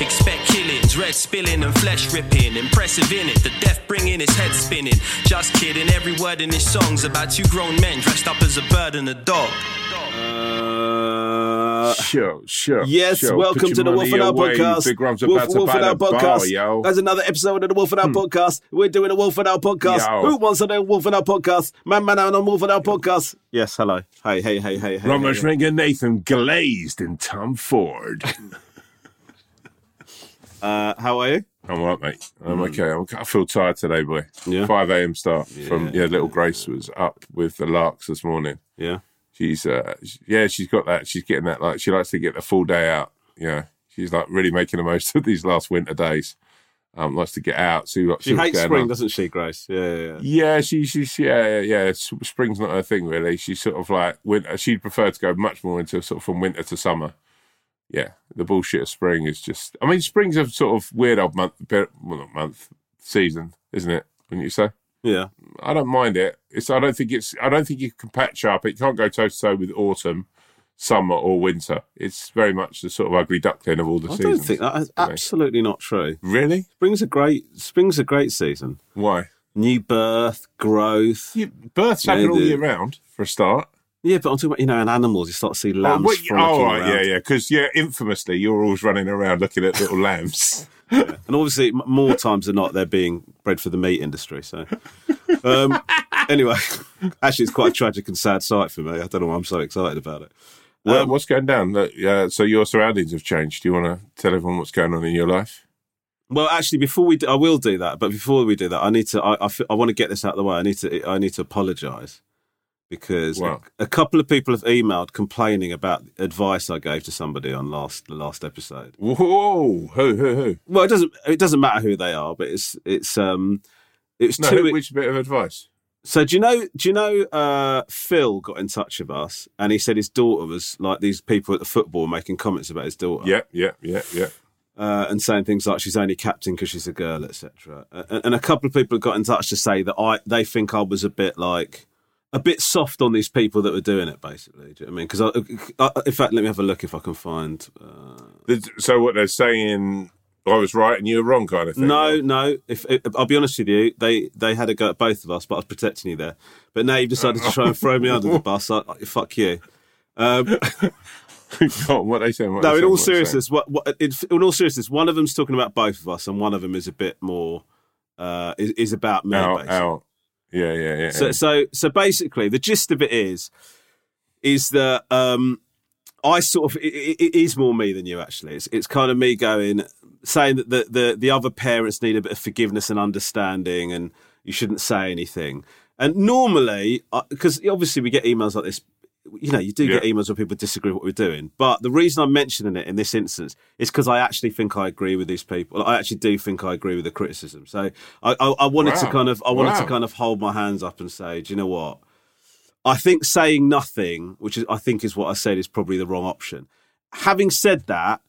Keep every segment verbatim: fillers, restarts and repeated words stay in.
Expect killings, red spilling and flesh ripping. Impressive in it, the death bringing his head spinning. Just kidding, every word in his song's about two grown men dressed up as a bird and a dog. Uh, sure, sure. Yes, sure. Welcome to the Wolf and Our Podcast. Wolf, Wolf and Our Podcast. Bar, That's another episode of the Wolf and Our hmm. Podcast. We're doing the Wolf and Our Podcast. Yo. Who wants to do Wolf and Our Podcast? Man, man, I'm on Wolf and Our Podcast. Yes, hello. Hey, hey, hey, hey, hey. Ramesh Ranganathan, glazed in Tom Ford. Uh, how are you? I'm all right, mate. I'm mm. okay. I'm, I feel tired today, boy. Yeah. five a.m. start. Yeah. From yeah, little Grace was up with the larks this morning. Yeah, she's uh, yeah, she's got that. She's getting that. Like she likes to get the full day out. Yeah, she's like really making the most of these last winter days. Um, likes to get out. See what she hates spring, on. Doesn't she, Grace? Yeah, yeah. Yeah, yeah she, she's yeah, yeah, yeah. Spring's not her thing really. She's sort of like winter. She'd prefer to go much more into sort of from winter to summer. Yeah, the bullshit of spring is just... I mean, spring's a sort of weird old month... Well, not month, season, isn't it? Wouldn't you say? Yeah. I don't mind it. It's. I don't think it's. I don't think you can patch up. It can't go toe-to-toe with autumn, summer or winter. It's very much the sort of ugly duckling of all the I seasons. I don't think that is absolutely not true. Really? Spring's a great Spring's a great season. Why? New birth, growth. You, births happen all year round, for a start. Yeah, but I'm talking about, you know, and animals, you start to see lambs. Oh, what, oh right, around. yeah, yeah, because, yeah, infamously, you're always running around looking at little lambs. Yeah. And obviously, more times than not, they're being bred for the meat industry, so... Um, anyway, actually, it's quite a tragic and sad sight for me. I don't know why I'm so excited about it. Well, um, what's going down? Look, uh, so your surroundings have changed. Do you want to tell everyone what's going on in your life? Well, actually, before we do, I will do that, but before we do that, I need to, I, I, I want to get this out of the way. I need to, I need to apologise. Because wow. a, a couple of people have emailed complaining about advice I gave to somebody on last the last episode. Whoa, who, who, who? Well, it doesn't it doesn't matter who they are, but it's it's um it's no, too. Which bit of advice? So do you know do you know uh, Phil got in touch with us and he said his daughter was like these people at the football making comments about his daughter. Yeah, yeah, yeah, yeah. Uh, and saying things like she's only captain because she's a girl, et cetera. And, and a couple of people got in touch to say that I they think I was a bit like. A bit soft on these people that were doing it, basically. Do you know what I mean? Because, I, I, in fact, let me have a look if I can find... Uh... So what they're saying, I was right and you were wrong kind of thing? No, right? no. If, if I'll be honest with you, they, they had a go at both of us, but I was protecting you there. But now you've decided to try and throw me under the bus. I, I, fuck you. Um, God, what they saying? What no, they in saying, all seriousness, what, what, in, in all seriousness, one of them's talking about both of us and one of them is a bit more... Uh, is, is about me, ow, basically. Ow. Yeah, yeah, yeah. So, yeah. so, so basically, the gist of it is, is that um, I sort of, it, it is more me than you, actually. It's it's kind of me going, saying that the, the, the other parents need a bit of forgiveness and understanding and you shouldn't say anything. And normally, because obviously we get emails like this, you know, you do yeah. get emails where people disagree with what we're doing. But the reason I'm mentioning it in this instance is because I actually think I agree with these people. I actually do think I agree with the criticism. So I, I, I wanted wow. to kind of, I wanted wow. to kind of hold my hands up and say, do you know what? I think saying nothing, which is, I think is what I said, is probably the wrong option. Having said that,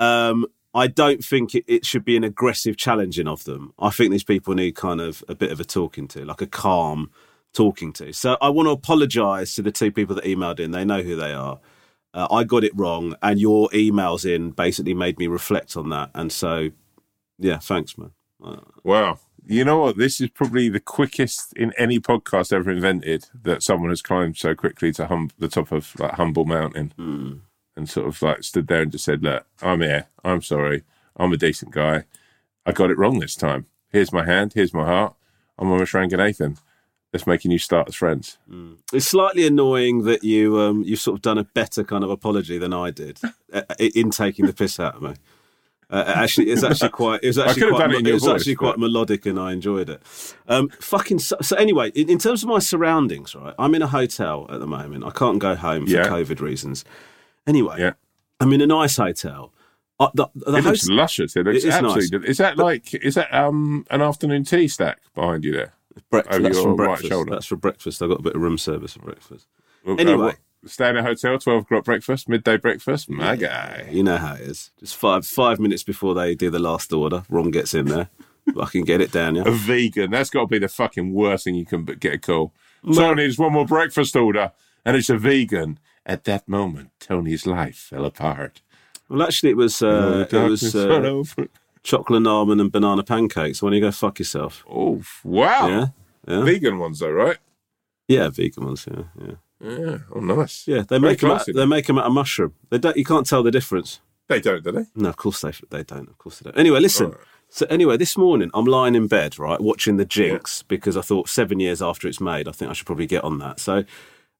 um, I don't think it, it should be an aggressive challenging of them. I think these people need kind of a bit of a talking to, like a calm talking to. So I want to apologise to the two people that emailed in. They know who they are. Uh, I got it wrong, and your emails in basically made me reflect on that. And so, yeah, thanks, man. Wow. You know what? This is probably the quickest in any podcast ever invented that someone has climbed so quickly to hum- the top of like Humble Mountain mm. and sort of like stood there and just said, look, I'm here. I'm sorry. I'm a decent guy. I got it wrong this time. Here's my hand. Here's my heart. I'm Ramesh Ranganathan. Let's make a new start as friends. Mm. It's slightly annoying that you, um, you've sort of done a better kind of apology than I did in taking the piss out of me. Uh, actually, it's actually quite. It was actually quite. It, it was voice, actually quite but... melodic, and I enjoyed it. Um, fucking so, so. Anyway, in, in terms of my surroundings, right? I'm in a hotel at the moment. I can't go home for yeah. COVID reasons. Anyway, yeah. I'm in a nice hotel. Uh, the, the it host... looks luscious. It looks it absolutely. Nice. Is that but... like? Is that um an afternoon tea stack behind you there? Breakfast. That's for breakfast. Right that's for breakfast. I've got a bit of room service for breakfast. Well, anyway. Uh, Stay in a hotel, twelve o'clock breakfast, midday breakfast. My yeah, guy, you know how it is. Just five five minutes before they do the last order, Ron gets in there. I can get it down. Yeah, a vegan. That's got to be the fucking worst thing you can get a call. Well, Tony needs one more breakfast order, and it's a vegan. At that moment, Tony's life fell apart. Well, actually, it was uh, no, it was uh, chocolate almond and banana pancakes. Why don't you go fuck yourself? Oh wow! Yeah, yeah. Vegan ones though, right? Yeah, vegan ones. Yeah, yeah. Yeah, oh nice. Yeah, they Very make them. Out, they make them out of mushroom. They don't. You can't tell the difference. They don't, do they? No, of course they. They don't. Of course they don't. Anyway, listen. Right. So anyway, this morning I'm lying in bed, right, watching The Jinx yeah. because I thought seven years after it's made, I think I should probably get on that. So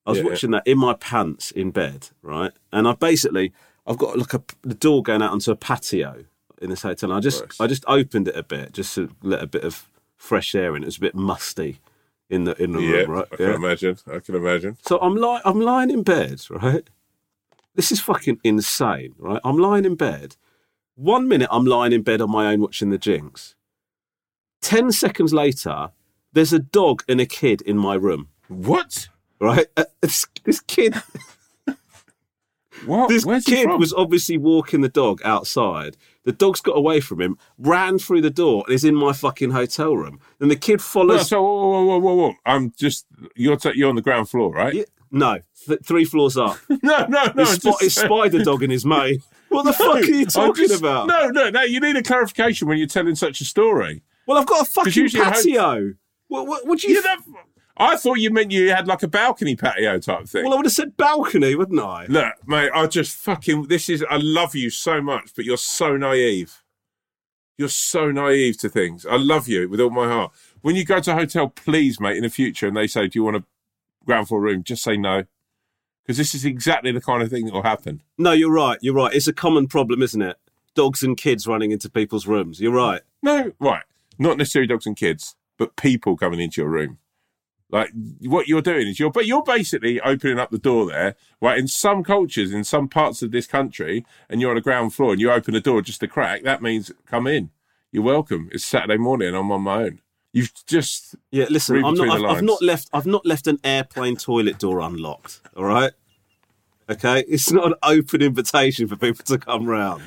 I was yeah, watching yeah. that in my pants in bed, right, and I basically I've got like a the door going out onto a patio in this hotel. And I just nice. I just opened it a bit just to let a bit of fresh air in. It was a bit musty. In the in the yeah, room, right? I can yeah. imagine. I can imagine. So I'm like, I'm lying in bed, right? This is fucking insane, right? I'm lying in bed. One minute I'm lying in bed on my own watching The Jinx. Ten seconds later, there's a dog and a kid in my room. What? Right? Uh, this, this kid. What? This Where's kid was obviously walking the dog outside. The dog's got away from him, ran through the door, and is in my fucking hotel room. And the kid follows. No, so, whoa, whoa, whoa, whoa, whoa! I'm just you're t- you're on the ground floor, right? Yeah, no, th- three floors up. no, no, no. His, spot, his spider dog and his mate. What the no, fuck are you talking just, about? No, no, no. You need a clarification when you're telling such a story. Well, I've got a fucking patio. Ho- what, what, what do you? Yeah, f- that... I thought you meant you had like a balcony patio type thing. Well, I would have said balcony, wouldn't I? Look, mate, I just fucking, this is, I love you so much, but you're so naive. You're so naive to things. I love you with all my heart. When you go to a hotel, please, mate, in the future, and they say, do you want a ground floor room? Just say no. Because this is exactly the kind of thing that will happen. No, you're right. You're right. It's a common problem, isn't it? Dogs and kids running into people's rooms. You're right. No, right. Not necessarily dogs and kids, but people coming into your room. Like, what you're doing is you're but you're basically opening up the door there, right? In some cultures, in some parts of this country, and you're on the ground floor and you open the door just a crack, that means come in. You're welcome. It's Saturday morning and I'm on my own. You've just yeah. Listen, I'm not, I've, I've not left. I've not left an airplane toilet door unlocked. All right, okay. It's not an open invitation for people to come round.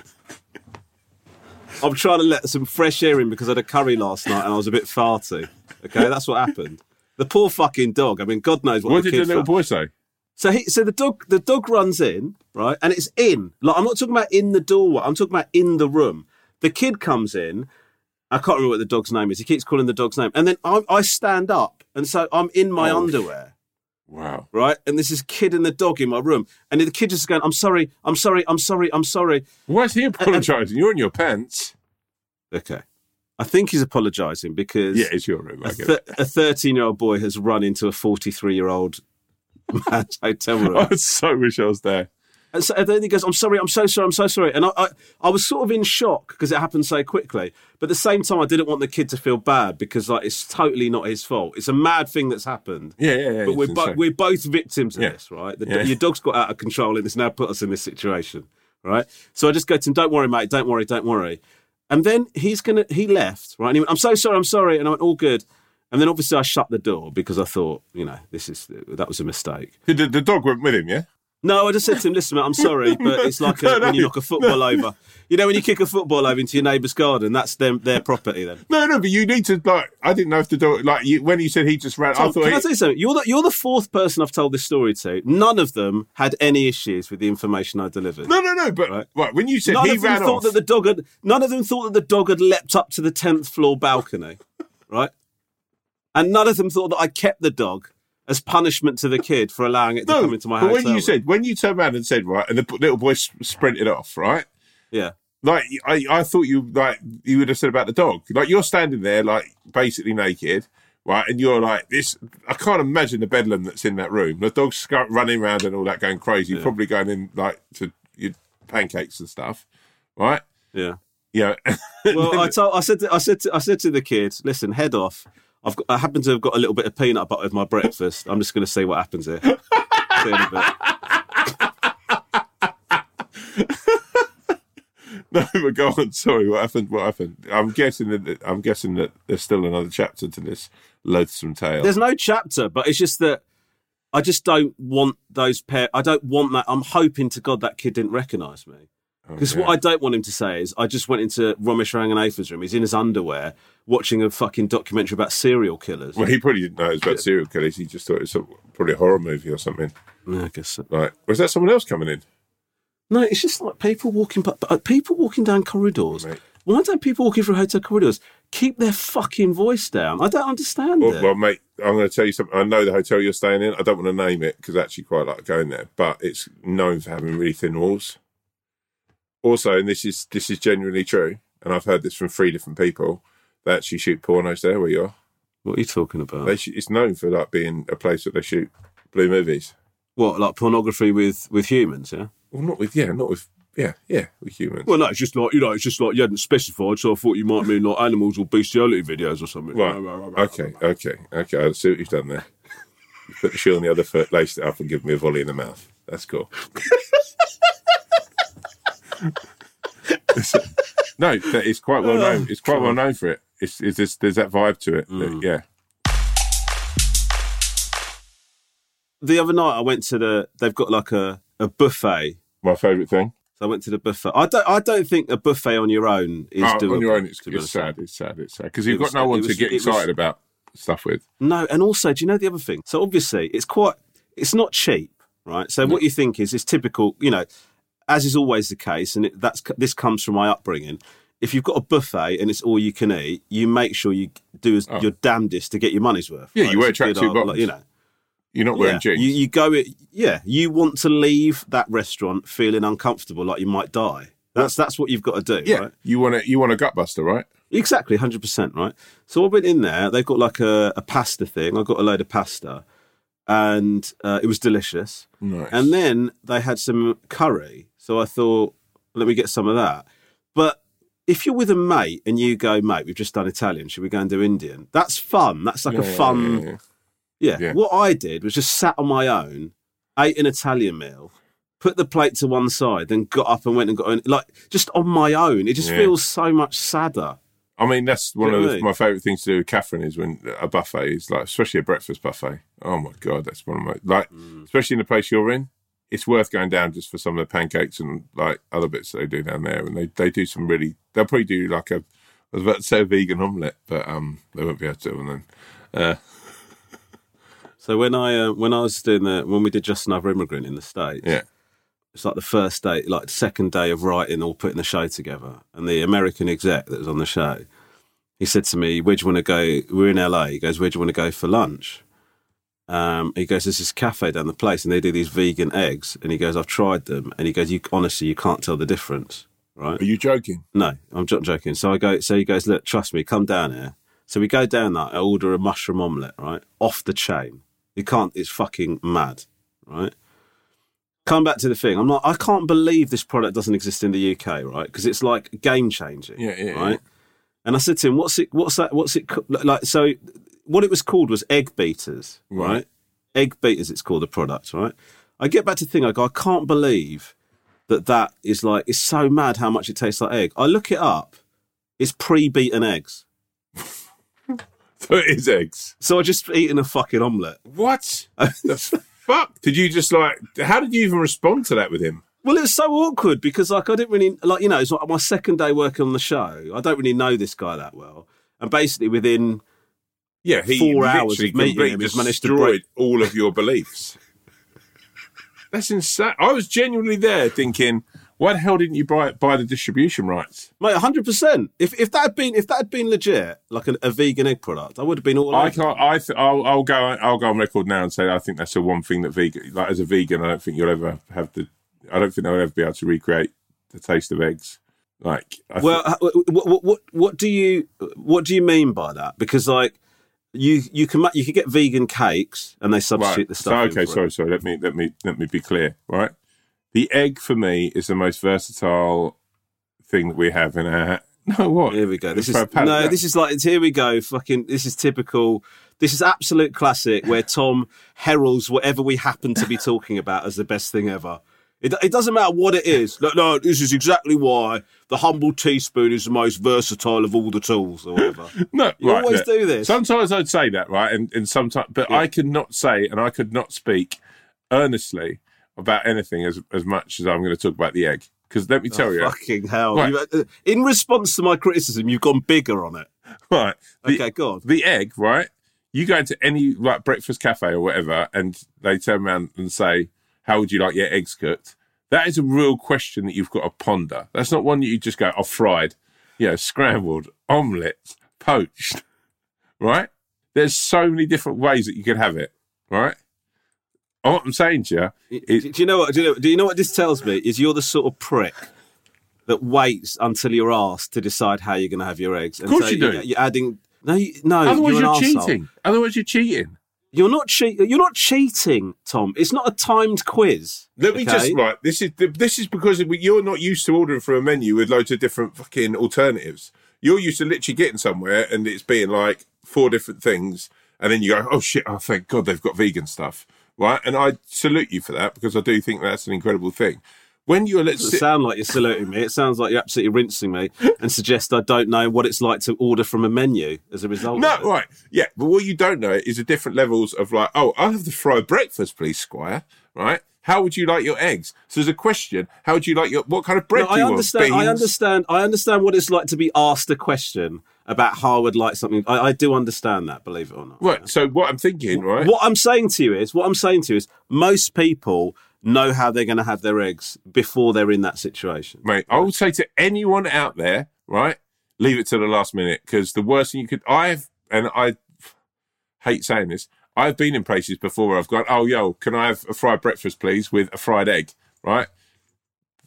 I'm trying to let some fresh air in because I had a curry last night and I was a bit farty. Okay, that's what happened. The poor fucking dog. I mean, God knows what. What the did the little boy say? So he, so the dog, the dog runs in, right, and it's in. Like I'm not talking about in the doorway. I'm talking about in the room. The kid comes in. I can't remember what the dog's name is. He keeps calling the dog's name, and then I, I stand up, and so I'm in my oh, underwear. Wow. Right, and this is kid and the dog in my room, and the kid just going, "I'm sorry, I'm sorry, I'm sorry, I'm sorry." Why is he apologising? You're in your pants. Okay. I think he's apologising because yeah, it's your room, I get it. A thirteen-year-old boy has run into a forty-three-year-old man's hotel room. I so wish I was there. And, so, and then he goes, I'm sorry, I'm so sorry, I'm so sorry. And I, I, I was sort of in shock because it happened so quickly. But at the same time, I didn't want the kid to feel bad because like it's totally not his fault. It's a mad thing that's happened. Yeah, yeah, yeah. But we're, bo- we're both victims of yeah. this, right? The, yeah. Your dog's got out of control and it's now put us in this situation, right? So I just go to him, don't worry, mate, don't worry, don't worry. And then he's gonna he left, right? And he went, I'm so sorry, I'm sorry. And I went, all good. And then obviously I shut the door because I thought, you know, this is that was a mistake. The, the dog went with him, yeah? No, I just said to him, listen, mate, I'm sorry, but it's like a, no, no, when you knock a football no. over. You know, when you kick a football over into your neighbour's garden, that's them, their property then. No, no, but you need to, like, I didn't know if the dog, like, you, when you said he just ran, Tom, I thought... Can he... I tell you something? You're the, you're the fourth person I've told this story to. None of them had any issues with the information I delivered. No, no, no, but right? Right, when you said none he of them ran thought off... That the dog had, none of them thought that the dog had leapt up to the tenth floor balcony, right? And none of them thought that I kept the dog as punishment to the kid for allowing it to no, come into my house. But when you room. said, when you turned around and said, right, and the little boy sprinted off, right? Yeah. Like, I, I thought you, like, you would have said about the dog. Like, you're standing there, like, basically naked, right? And you're like, this, I can't imagine the bedlam that's in that room. The dog's running around and all that going crazy, yeah. probably going in, like, to your pancakes and stuff, right? Yeah. Yeah. Well, I told, I said, to, I said, to, I said to the kid, listen, head off. I've got, I happen to have got a little bit of peanut butter with my breakfast. I'm just going to see what happens here. See in a bit. No, but go on. Sorry, what happened? What happened? I'm guessing that I'm guessing that there's still another chapter to this loathsome tale. There's no chapter, but it's just that I just don't want those pair. I don't want that. I'm hoping to God that kid didn't recognise me. Because okay. what I don't want him to say is, I just went into Ramesh Ranganathan's room. He's in his underwear watching a fucking documentary about serial killers. Well, he probably didn't know it was about serial killers. He just thought it was a, probably a horror movie or something. Yeah, I guess so. Like, was that someone else coming in? No, it's just like people walking, people walking down corridors. Mate. Why don't people walking through hotel corridors keep their fucking voice down? I don't understand well, it. Well, mate, I'm going to tell you something. I know the hotel you're staying in. I don't want to name it because I actually quite like going there. But it's known for having really thin walls. Also, and this is this is genuinely true, and I've heard this from three different people, they actually shoot pornos there where you are. What are you talking about? They sh- it's known for like being a place that they shoot blue movies. What, like pornography with, with humans, yeah? Well, not with, yeah, not with, yeah, yeah, with humans. Well, no, it's just like, you know, it's just like you hadn't specified, so I thought you might mean like animals or bestiality videos or something. Right, okay, okay, okay, I see what you've done there. You put the shoe on the other foot, laced it up and give me a volley in the mouth. That's cool. No, that is quite well known. It's quite well known for it. It's, it's, it's there's that vibe to it. Mm. That, yeah. The other night I went to the. They've got like a, a buffet. My favourite thing. So I went to the buffet. I don't. I don't think a buffet on your own is oh, doable. On your own, it's, it's sad. It's sad. It's sad because you've got no one to get excited about stuff with. No, and also, do you know the other thing? So obviously, it's quite. It's not cheap, right? So what you think is, it's typical. You know. As is always the case, and it, that's this comes from my upbringing, if you've got a buffet and it's all you can eat, you make sure you do as, oh. your damnedest to get your money's worth. Yeah, like, you wear tracksuit bottoms. Like, you know. You're not wearing yeah, jeans. You, you go, it, yeah, you want to leave that restaurant feeling uncomfortable, like you might die. That's that's what you've got to do, yeah. right? You want a, you want a gutbuster, right? Exactly, one hundred percent, right? So I went in there, they've got like a, a pasta thing. I got a load of pasta, and uh, it was delicious. Nice. And then they had some curry. So I thought, let me get some of that. But if you're with a mate and you go, mate, we've just done Italian, should we go and do Indian? That's fun. That's like yeah, a fun... Yeah, yeah, yeah. Yeah. yeah. What I did was just sat on my own, ate an Italian meal, put the plate to one side, then got up and went and got... An, like, just on my own. It just yeah. feels so much sadder. I mean, that's one of the, my favourite things to do with Catherine is when a buffet is like, especially a breakfast buffet. Oh, my God, that's one of my... Like, mm. especially in the place you're in. It's worth going down just for some of the pancakes and like other bits they do down there. And they, they do some really, they'll probably do like a, I was about to say a vegan omelette, but um, they won't be able to. And then, uh. So when I, uh, when I was doing the, when we did Just Another Immigrant in the States, yeah. it's like the first day, like the second day of writing or putting the show together. And the American exec that was on the show, he said to me, where do you want to go? We're in L A. He goes, where do you want to go for lunch? Um, he goes, there's this cafe down the place and they do these vegan eggs. And he goes, I've tried them. And he goes, you honestly, you can't tell the difference, right? Are you joking? No, I'm not joking. So I go, so he goes, look, trust me, come down here. So we go down that, I order a mushroom omelette, right? Off the chain. You can't, it's fucking mad, right? Come back to the thing. I'm like, I can't believe this product doesn't exist in the U K, right? Because it's like game changing. Yeah, yeah, right. Yeah. And I said to him, "What's it? What's that? What's it co-? like?" So, what it was called was Egg Beaters, right? right? Egg Beaters. It's called the product, right? I get back to the thing. I go, I can't believe that that is like. It's so mad how much it tastes like egg. I look it up. It's pre-beaten eggs. So it is eggs. So I just eaten a fucking omelette. What? The fuck? Did you just like? How did you even respond to that with him? Well, it was so awkward because, like, I didn't really, like, you know, it's like my second day working on the show. I don't really know this guy that well. And basically within yeah, he four hours of meeting him, he's managed to break all of your beliefs. That's insane. I was genuinely there thinking, why the hell didn't you buy, buy the distribution rights? Mate, one hundred percent. If if that had been if that had been legit, like an, a vegan egg product, I would have been all I can't. I th- I'll, I'll, go, I'll go on record now and say I think that's the one thing that vegan, like as a vegan, I don't think you'll ever have the, I don't think they'll ever be able to recreate the taste of eggs. Like, I well, think... what, what what do you what do you mean by that? Because like you you can you can get vegan cakes and they substitute right. the stuff. So, okay, sorry, it. sorry. Let me let me let me be clear. Right, the egg for me is the most versatile thing that we have in our. No, what? Here we go. This, this is no. Down. This is like here we go. Fucking. This is typical. This is absolute classic where Tom heralds whatever we happen to be talking about as the best thing ever. It, it doesn't matter what it is. No, no, this is exactly why the humble teaspoon is the most versatile of all the tools or whatever. no, you right, always look, do this. Sometimes I'd say that, right? And, and sometimes, but yeah. I could not say and I could not speak earnestly about anything as, as much as I'm going to talk about the egg. Because let me tell oh, you. Fucking hell. Right. You, in response to my criticism, you've gone bigger on it. Right. The, okay, go on. The egg, right? You go into any like breakfast cafe or whatever and they turn around and say, how would you like your eggs cooked? That is a real question that you've got to ponder. That's not one that you just go, oh, fried, you know, scrambled, omelette, poached, right? There's so many different ways that you could have it, right? And what I'm saying to you is... Do you know what, do you know, do you know what this tells me? Is you're the sort of prick that waits until you're asked to decide how you're going to have your eggs. And of course so you do. You're, you're adding... No, you, no Otherwise you're, you're an cheating. Arsehole. Otherwise you're cheating. You're not cheating. You're not cheating, Tom. It's not a timed quiz. Let me okay? just right. This is this is because you're not used to ordering from a menu with loads of different fucking alternatives. You're used to literally getting somewhere and it's being like four different things, and then you go, "Oh shit! Oh thank God they've got vegan stuff." Right? And I salute you for that because I do think that's an incredible thing. When you're let's sit- sound like you're saluting me. It sounds like you're absolutely rinsing me and suggest I don't know what it's like to order from a menu as a result. No, of it. Right. Yeah, but what you don't know is the different levels of like, oh, I'll have the fried breakfast, please, Squire. Right? How would you like your eggs? So there's a question. How would you like your, what kind of bread no, do you I understand, want? I understand, I understand what it's like to be asked a question about how I would like something. I, I do understand that, believe it or not. Right, yeah. So what I'm thinking, right? What I'm saying to you is, what I'm saying to you is most people... know how they're going to have their eggs before they're in that situation. Mate, I would say to anyone out there, right, leave it to the last minute because the worst thing you could... I've, and I hate saying this, I've been in places before where I've gone, oh, yo, can I have a fried breakfast, please, with a fried egg, right?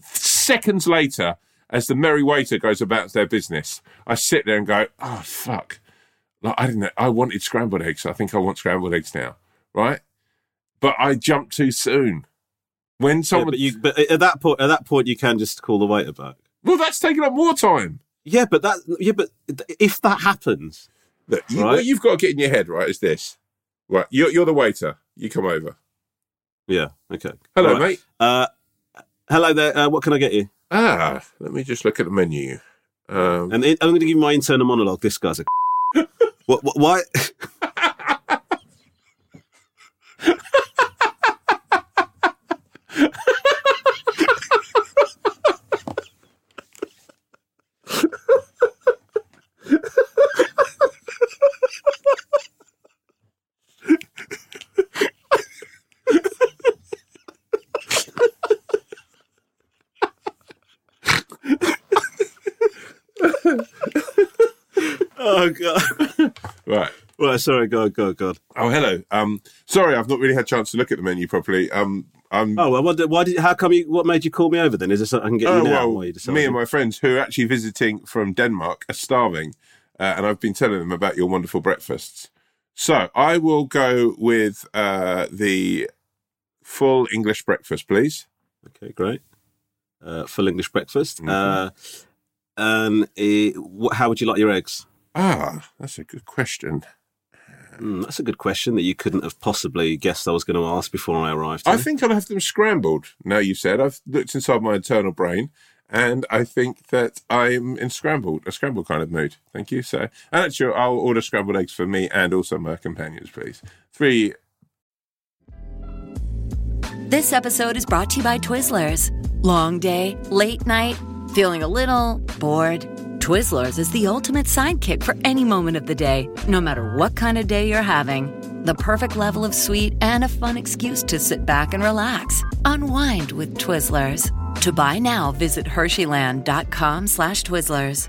Seconds later, as the merry waiter goes about their business, I sit there and go, oh, fuck. Like, I didn't know, I wanted scrambled eggs. So I think I want scrambled eggs now, right? But I jumped too soon. When someone, yeah, but, you, but at that point, at that point, you can just call the waiter back. Well, that's taking up more time. Yeah, but that, yeah, but if that happens, look, you, right? What you've got to get in your head, right? Is this right? You're, you're the waiter. You come over. Yeah. Okay. Hello, right. mate. Uh, hello there. Uh, what can I get you? Ah, let me just look at the menu. Um, and it, I'm going to give you my internal monologue. This guy's a. what? What? Why? Oh God! Right, right. Sorry, God, God, God. Oh, hello. Um, sorry, I've not really had a chance to look at the menu properly. Um, I'm. Oh well, what, why did? How come you? What made you call me over then? Is there something I can get oh, you now? Well, you me and my friends who are actually visiting from Denmark are starving, uh, and I've been telling them about your wonderful breakfasts. So I will go with uh, the Full English breakfast, please. Okay, great. Uh, full English breakfast. Mm-hmm. Uh, um, it, wh- how would you like your eggs? Ah, that's a good question. Mm, that's a good question that you couldn't have possibly guessed I was going to ask before I arrived. I think I'll have them scrambled, now you said. I've looked inside my internal brain, and I think that I'm in scrambled, a scrambled kind of mood. Thank you, sir. And actually, I'll order scrambled eggs for me and also my companions, please. Three. This episode is brought to you by Twizzlers. Long day, late night, feeling a little bored. Twizzlers is the ultimate sidekick for any moment of the day, no matter what kind of day you're having. The perfect level of sweet and a fun excuse to sit back and relax. Unwind with Twizzlers. To buy now, visit Hersheyland.com slash Twizzlers.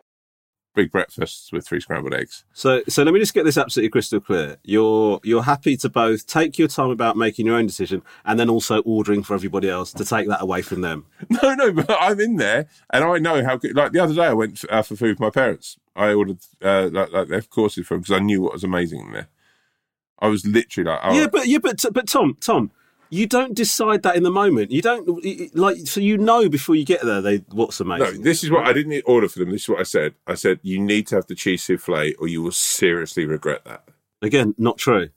Big breakfasts with three scrambled eggs. So, so let me just get this absolutely crystal clear. You're you're happy to both take your time about making your own decision and then also ordering for everybody else to take that away from them. No, no, but I'm in there and I know how good. Like the other day, I went uh, for food with my parents. I ordered uh, like like their courses for them because I knew what was amazing in there. I was literally like, oh. yeah, but yeah, but but Tom, Tom. You don't decide that in the moment. You don't, like, so you know before you get there they, what's amazing. No, this is what I didn't order for them. This is what I said. I said, you need to have the cheese souffle or you will seriously regret that. Again, not true.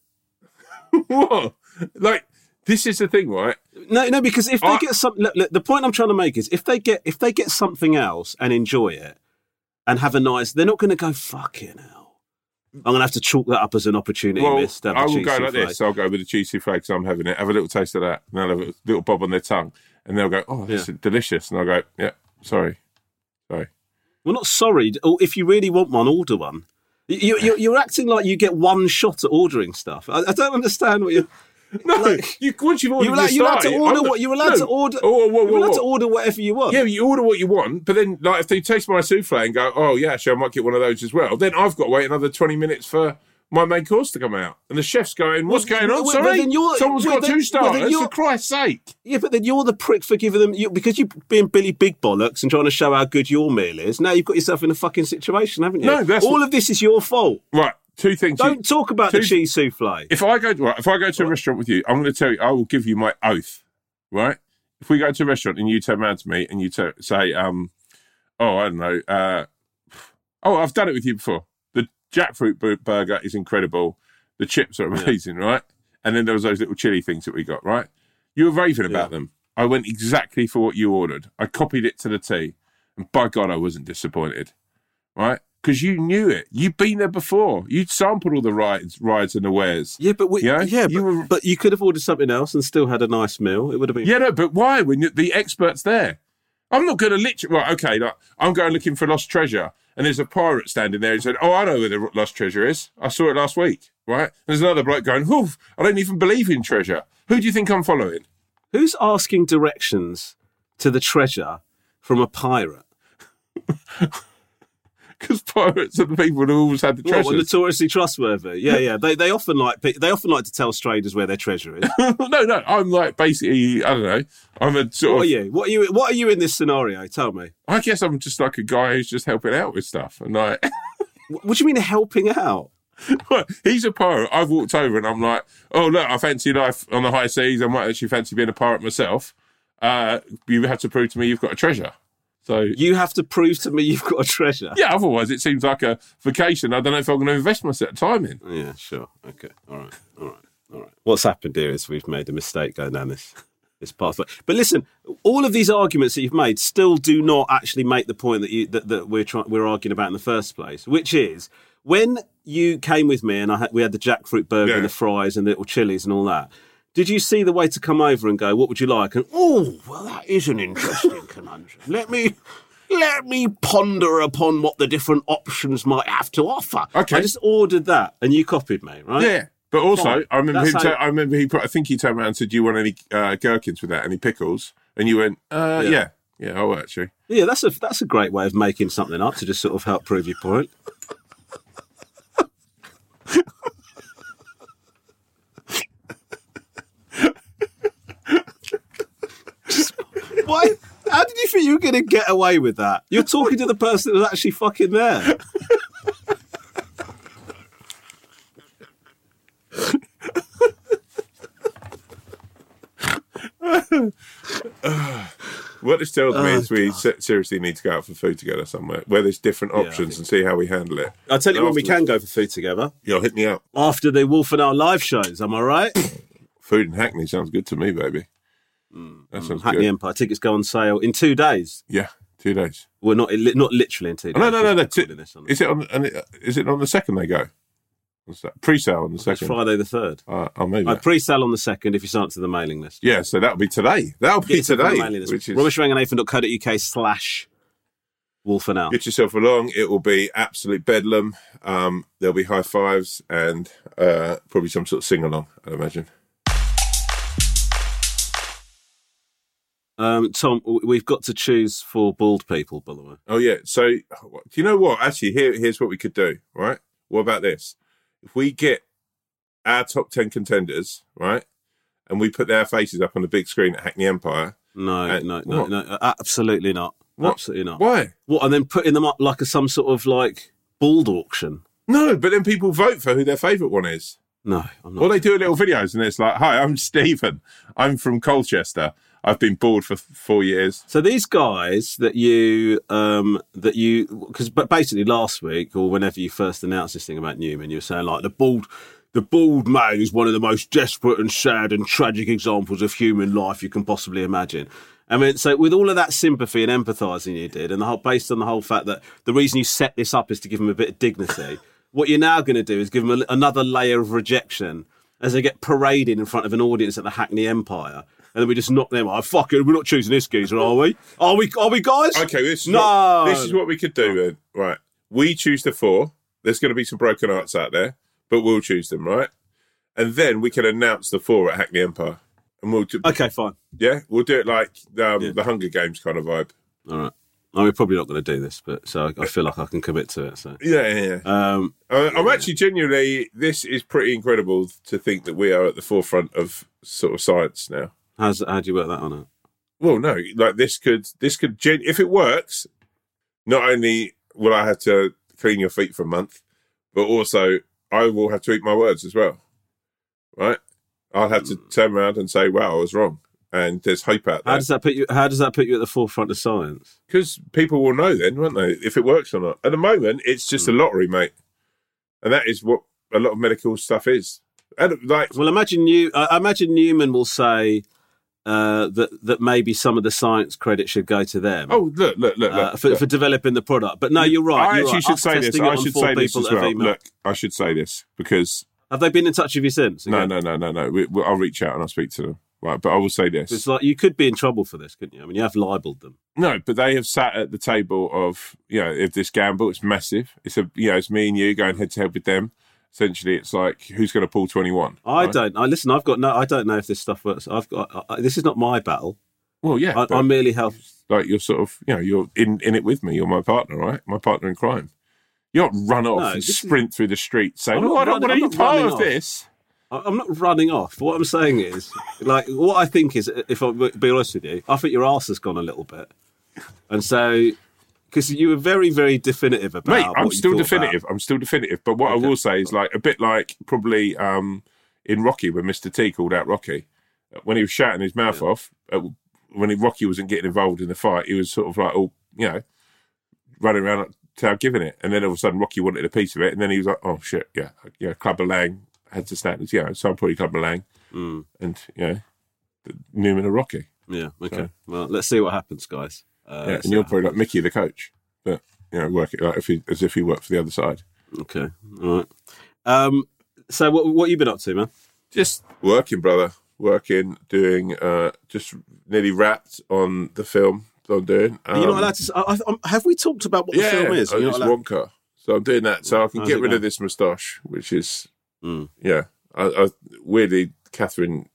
What? Like, this is the thing, right? No, no, because if they I... get something, look, look, the point I'm trying to make is if they get if they get something else and enjoy it and have a nice, they're not going to go, fucking hell. I'm going to have to chalk that up as an opportunity. Well, missed, I will go like this. I'll go with the cheesy flake because I'm having it. Have a little taste of that. And they'll have a little bob on their tongue. And they'll go, oh, this yeah. is delicious. And I'll go, yeah, sorry. Sorry. Well, not sorry. If you really want one, order one. You, you, you're acting like you get one shot at ordering stuff. I, I don't understand what you're... No, like, you, once you've ordered, you're allowed, you're allowed to order the, what you're allowed no, to order. Oh, what, you're allowed what? to order whatever you want. Yeah, you order what you want, but then, like, if they taste my souffle and go, "Oh, yeah, actually, I might get one of those as well," then I've got to wait another twenty minutes for my main course to come out, and the chef's going, "What's well, going on? Well, Sorry, well, someone's well, got then, two starters." Well, for Christ's sake! Yeah, but then you're the prick for giving them you, because you're being Billy Big Bollocks and trying to show how good your meal is. Now you've got yourself in a fucking situation, haven't you? No, that's all what, of this is your fault, right? Two things. Don't you, talk about two, the cheese souffle. If I go, right, if I go to a right. restaurant with you, I'm going to tell you. I will give you my oath, right? If we go to a restaurant and you turn around to me and you t- say, um, "Oh, I don't know. Uh, oh, I've done it with you before. The jackfruit burger is incredible. The chips are amazing, yeah. right? And then there was those little chili things that we got, right? You were raving about yeah. them. I went exactly for what you ordered. I copied it to the T, and by God, I wasn't disappointed, right?" Because you knew it. You've been there before. You'd sampled all the rides, rides and the wares. Yeah, but we, you know? yeah, you but, were... but you could have ordered something else and still had a nice meal. It would have been. Yeah, no, but why? When the expert's there, I'm not going to literally. Well, okay, like, I'm going looking for lost treasure, and there's a pirate standing there and said, "Oh, I know where the lost treasure is. I saw it last week." Right? And there's another bloke going, "Oof, I don't even believe in treasure. Who do you think I'm following?" Who's asking directions to the treasure from a pirate? Because pirates are the people who always had the treasure. Well, notoriously trustworthy. Yeah, yeah. They they often like they often like to tell strangers where their treasure is. no, no. I'm like basically I don't know. I'm a sort. What of, are you? What are you? What are you in this scenario? Tell me. I guess I'm just like a guy who's just helping out with stuff and like. What do you mean helping out? Well, he's a pirate. I've walked over and I'm like, oh look, I fancy life on the high seas. I might actually fancy being a pirate myself. Uh, you have to prove to me you've got a treasure. So you have to prove to me you've got a treasure. Yeah, otherwise it seems like a vacation. I don't know if I'm going to invest my time in. Yeah, sure. Okay. All right. All right. All right. What's happened here is we've made a mistake going down this, this pathway. But listen, all of these arguments that you've made still do not actually make the point that you that, that we're trying we're arguing about in the first place, which is when you came with me and I had, we had the jackfruit burger yeah. and the fries and the little chilies and all that. Did you see the waiter come over and go, what would you like? And, oh, well, that is an interesting conundrum. Let me let me ponder upon what the different options might have to offer. Okay. I just ordered that, and you copied me, right? Yeah, but also, Fine. I remember, him how... t- I, remember he, I think he turned around and said, do you want any uh, gherkins with that, any pickles? And you went, uh, yeah. yeah. Yeah, oh, actually. Yeah, that's a, that's a great way of making something up to just sort of help prove your point. going to get away with that? You're talking to the person that was actually fucking there. What this tells me oh, is we God. seriously need to go out for food together somewhere where there's different options yeah, and see how we handle it. I'll tell you and when we can go for food together. You'll hit me up. After the Wolf and Our live shows, am I right? Food in Hackney sounds good to me, baby. Mm, that sounds um, Hackney good. Empire. Tickets go on sale in two days. Yeah, two days. Well, not not literally in two days. Oh, no, no, no. no t- this, is, it on, and it, is it on the second they go? What's that? Pre-sale on the second. It's Friday the third. Uh, I'll move I pre-sale on the second if you sign up to the mailing list. Yeah, so that'll be today. That'll be Get today. Which is rameshranganathan.co.uk slash Wolf and Owl. Get yourself along. It will be absolute bedlam. Um, there'll be high fives and uh, probably some sort of sing-along, I'd imagine. Um, Tom, we've got to choose for bald people, by the way. Oh, yeah. So, do you know what? Actually, here, here's what we could do, right? What about this? If we get our top ten contenders, right, and we put their faces up on the big screen at Hackney Empire. No, and, no, no, what? no, absolutely not. What? Absolutely not. Why? What, and then putting them up like a, some sort of, like, bald auction? No, but then people vote for who their favourite one is. No, I'm not. Or they do little videos and it's like, hi, I'm Stephen. I'm from Colchester. I've been bald for four years. So these guys that you, um, that you, because basically last week or whenever you first announced this thing about Newman, you were saying like the bald, the bald man is one of the most desperate and sad and tragic examples of human life you can possibly imagine. I mean, so with all of that sympathy and empathising you did, and the whole, based on the whole fact that the reason you set this up is to give him a bit of dignity, what you're now going to do is give him a, another layer of rejection as they get paraded in front of an audience at the Hackney Empire. And then we just knock them out. Fuck it, we're not choosing this geezer, are we? Are we Are we guys? Okay, this is, no. what, this is what we could do then. Right, we choose the four. There's going to be some broken hearts out there, but we'll choose them, right? And then we can announce the four at Hackney Empire. And we'll do, okay, fine. Yeah, we'll do it like um, yeah. The Hunger Games kind of vibe. All right. I mean, we're probably not going to do this, but so I, I feel like I can commit to it. So Yeah, yeah, yeah. Um, I, I'm yeah. actually genuinely, this is pretty incredible to think that we are at the forefront of sort of science now. How's, how do you work that on it? Well, no, like this could, this could, if it works, not only will I have to clean your feet for a month, but also I will have to eat my words as well, right? I'll have to turn around and say, wow, I was wrong. And there's hope out there. How does that put you, how does that put you at the forefront of science? Because people will know then, won't they, if it works or not. At the moment, it's just mm. a lottery, mate. And that is what a lot of medical stuff is. And, like, well, imagine you, I imagine Newman will say, Uh, that that maybe some of the science credit should go to them. Oh, look, look, look, uh, for, look. for developing the product. But no, you're right. I you're actually right. should Us say this. I should say this as well. Look, I should say this because have they been in touch with you since? Again? No, no, no, no, no. We, we, I'll reach out and I'll speak to them. Right, but I will say this: it's like you could be in trouble for this, couldn't you? I mean, you have libelled them. No, but they have sat at the table of you know, if this gamble, it's massive. It's a you know, it's me and you going head to head with them. Essentially, it's like who's going to pull twenty-one. I right? don't. I listen. I've got no. I don't know if this stuff works. I've got. I, this is not my battle. Well, yeah, I, I'm merely help. Like you're sort of, you know, you're in, in it with me. You're my partner, right? My partner in crime. You don't run off no, and sprint is, through the streets saying, "Oh, I don't want to be part of this." I'm not running off. What I'm saying is, like, what I think is, if I be honest with you, I think your arse has gone a little bit, and so. Because you were very, very definitive about Mate, I'm what still you definitive. About. I'm still definitive. But what okay. I will say is like a bit like probably um, in Rocky when Mister T called out Rocky. When he was shouting his mouth yeah. off, uh, when he, Rocky wasn't getting involved in the fight, he was sort of like, oh, you know, running around without giving it. And then all of a sudden Rocky wanted a piece of it. And then he was like, oh, shit, yeah. yeah Club of Lang had to stand. Yeah, so I'm probably Club of Lang. Mm. And, you know, Newman and Rocky. Yeah, okay. So, well, let's see what happens, guys. Uh, yeah, and you're probably like Mickey, the coach, but you know, work it like if he, as if he worked for the other side. Okay, all right. Um, so, what what you been up to, man? Just working, brother. Working, doing. Uh, just nearly wrapped on the film that I'm doing. Um, you're not allowed to. I, I, have we talked about what yeah, the film is? Yeah, it's allowed... Wonka. So I'm doing that, so I can How's get rid going? of this moustache, which is mm. yeah. I, I weirdly, Catherine.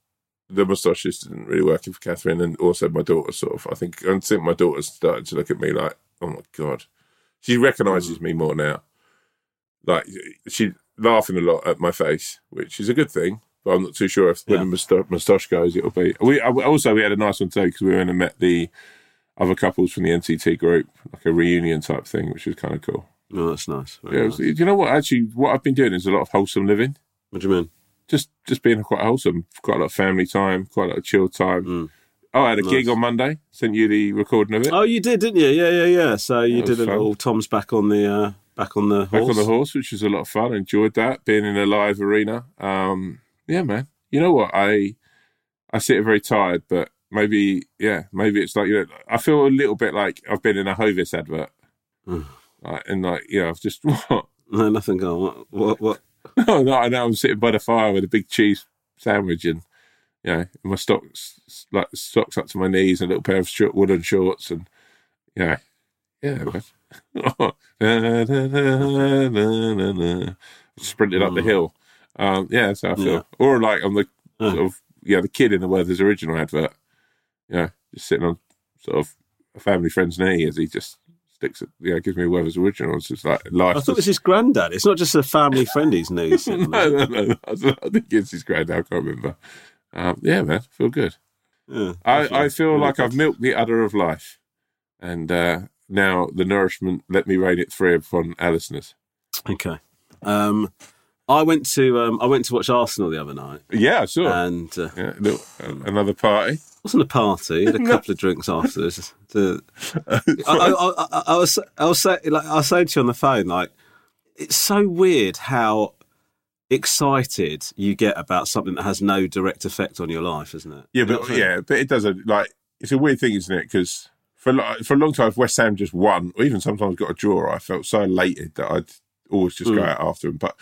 The moustaches didn't really work for Catherine, and also my daughter sort of. I think I think my daughter started to look at me like, "Oh my god," she recognises mm. me more now. Like she's laughing a lot at my face, which is a good thing. But I'm not too sure if yeah. when the moustache goes, it'll be. We I, also we had a nice one today because we went and met the. other couples from the N C T group, like a reunion type thing, which was kind of cool. Oh, that's nice. Very yeah, nice. Was, you know what? Actually, what I've been doing is a lot of wholesome living. What do you mean? Just just being quite wholesome. Quite a lot of family time, quite a lot of chill time. Mm. Oh, I had a nice. gig on Monday. Sent you the recording of it. Oh, you did, didn't you? Yeah, yeah, yeah. So you did a fun. little Tom's back on the uh, back on the horse. Back on the horse, which was a lot of fun. I enjoyed that, being in a live arena. Um, yeah, man. You know what? I I sit very tired, but maybe yeah, maybe it's like you know, I feel a little bit like I've been in a Hovis advert. Mm. Like, and like, yeah, I've just what? No, nothing going. What? What? what? no, no, I know I'm sitting by the fire with a big cheese sandwich and you know my socks, like socks up to my knees, and a little pair of woolen shorts, and you know, yeah, man. Sprinted up the hill. Um, yeah, so I feel, yeah. or like I'm the sort of yeah the kid in the Werther's Original advert. Yeah, you know, just sitting on sort of a family friend's knee as he just. Sticks it, yeah, it gives me Werther's Original. It's just like life. I thought it was his granddad. It's not just a family friendly's news. no, no, no. I think it's his granddad. I can't remember. Um, yeah, man, I feel good. Yeah, I, I feel really like good. I've milked the udder of life, and uh, now the nourishment. Let me rain it free upon our listeners. Okay. Um, I went to um, I went to watch Arsenal the other night. Yeah, sure. And uh, yeah, look, another party. It wasn't a party. Had a couple no. of drinks afterwards. I, I, I, I was, I was saying, like, I was saying to you on the phone, like, it's so weird how excited you get about something that has no direct effect on your life, isn't it? Yeah, you but yeah, but it doesn't. Like, it's a weird thing, isn't it? Because for for a long time, if West Ham just won, or even sometimes got a draw, I felt so elated that I'd always just mm. go out after them. But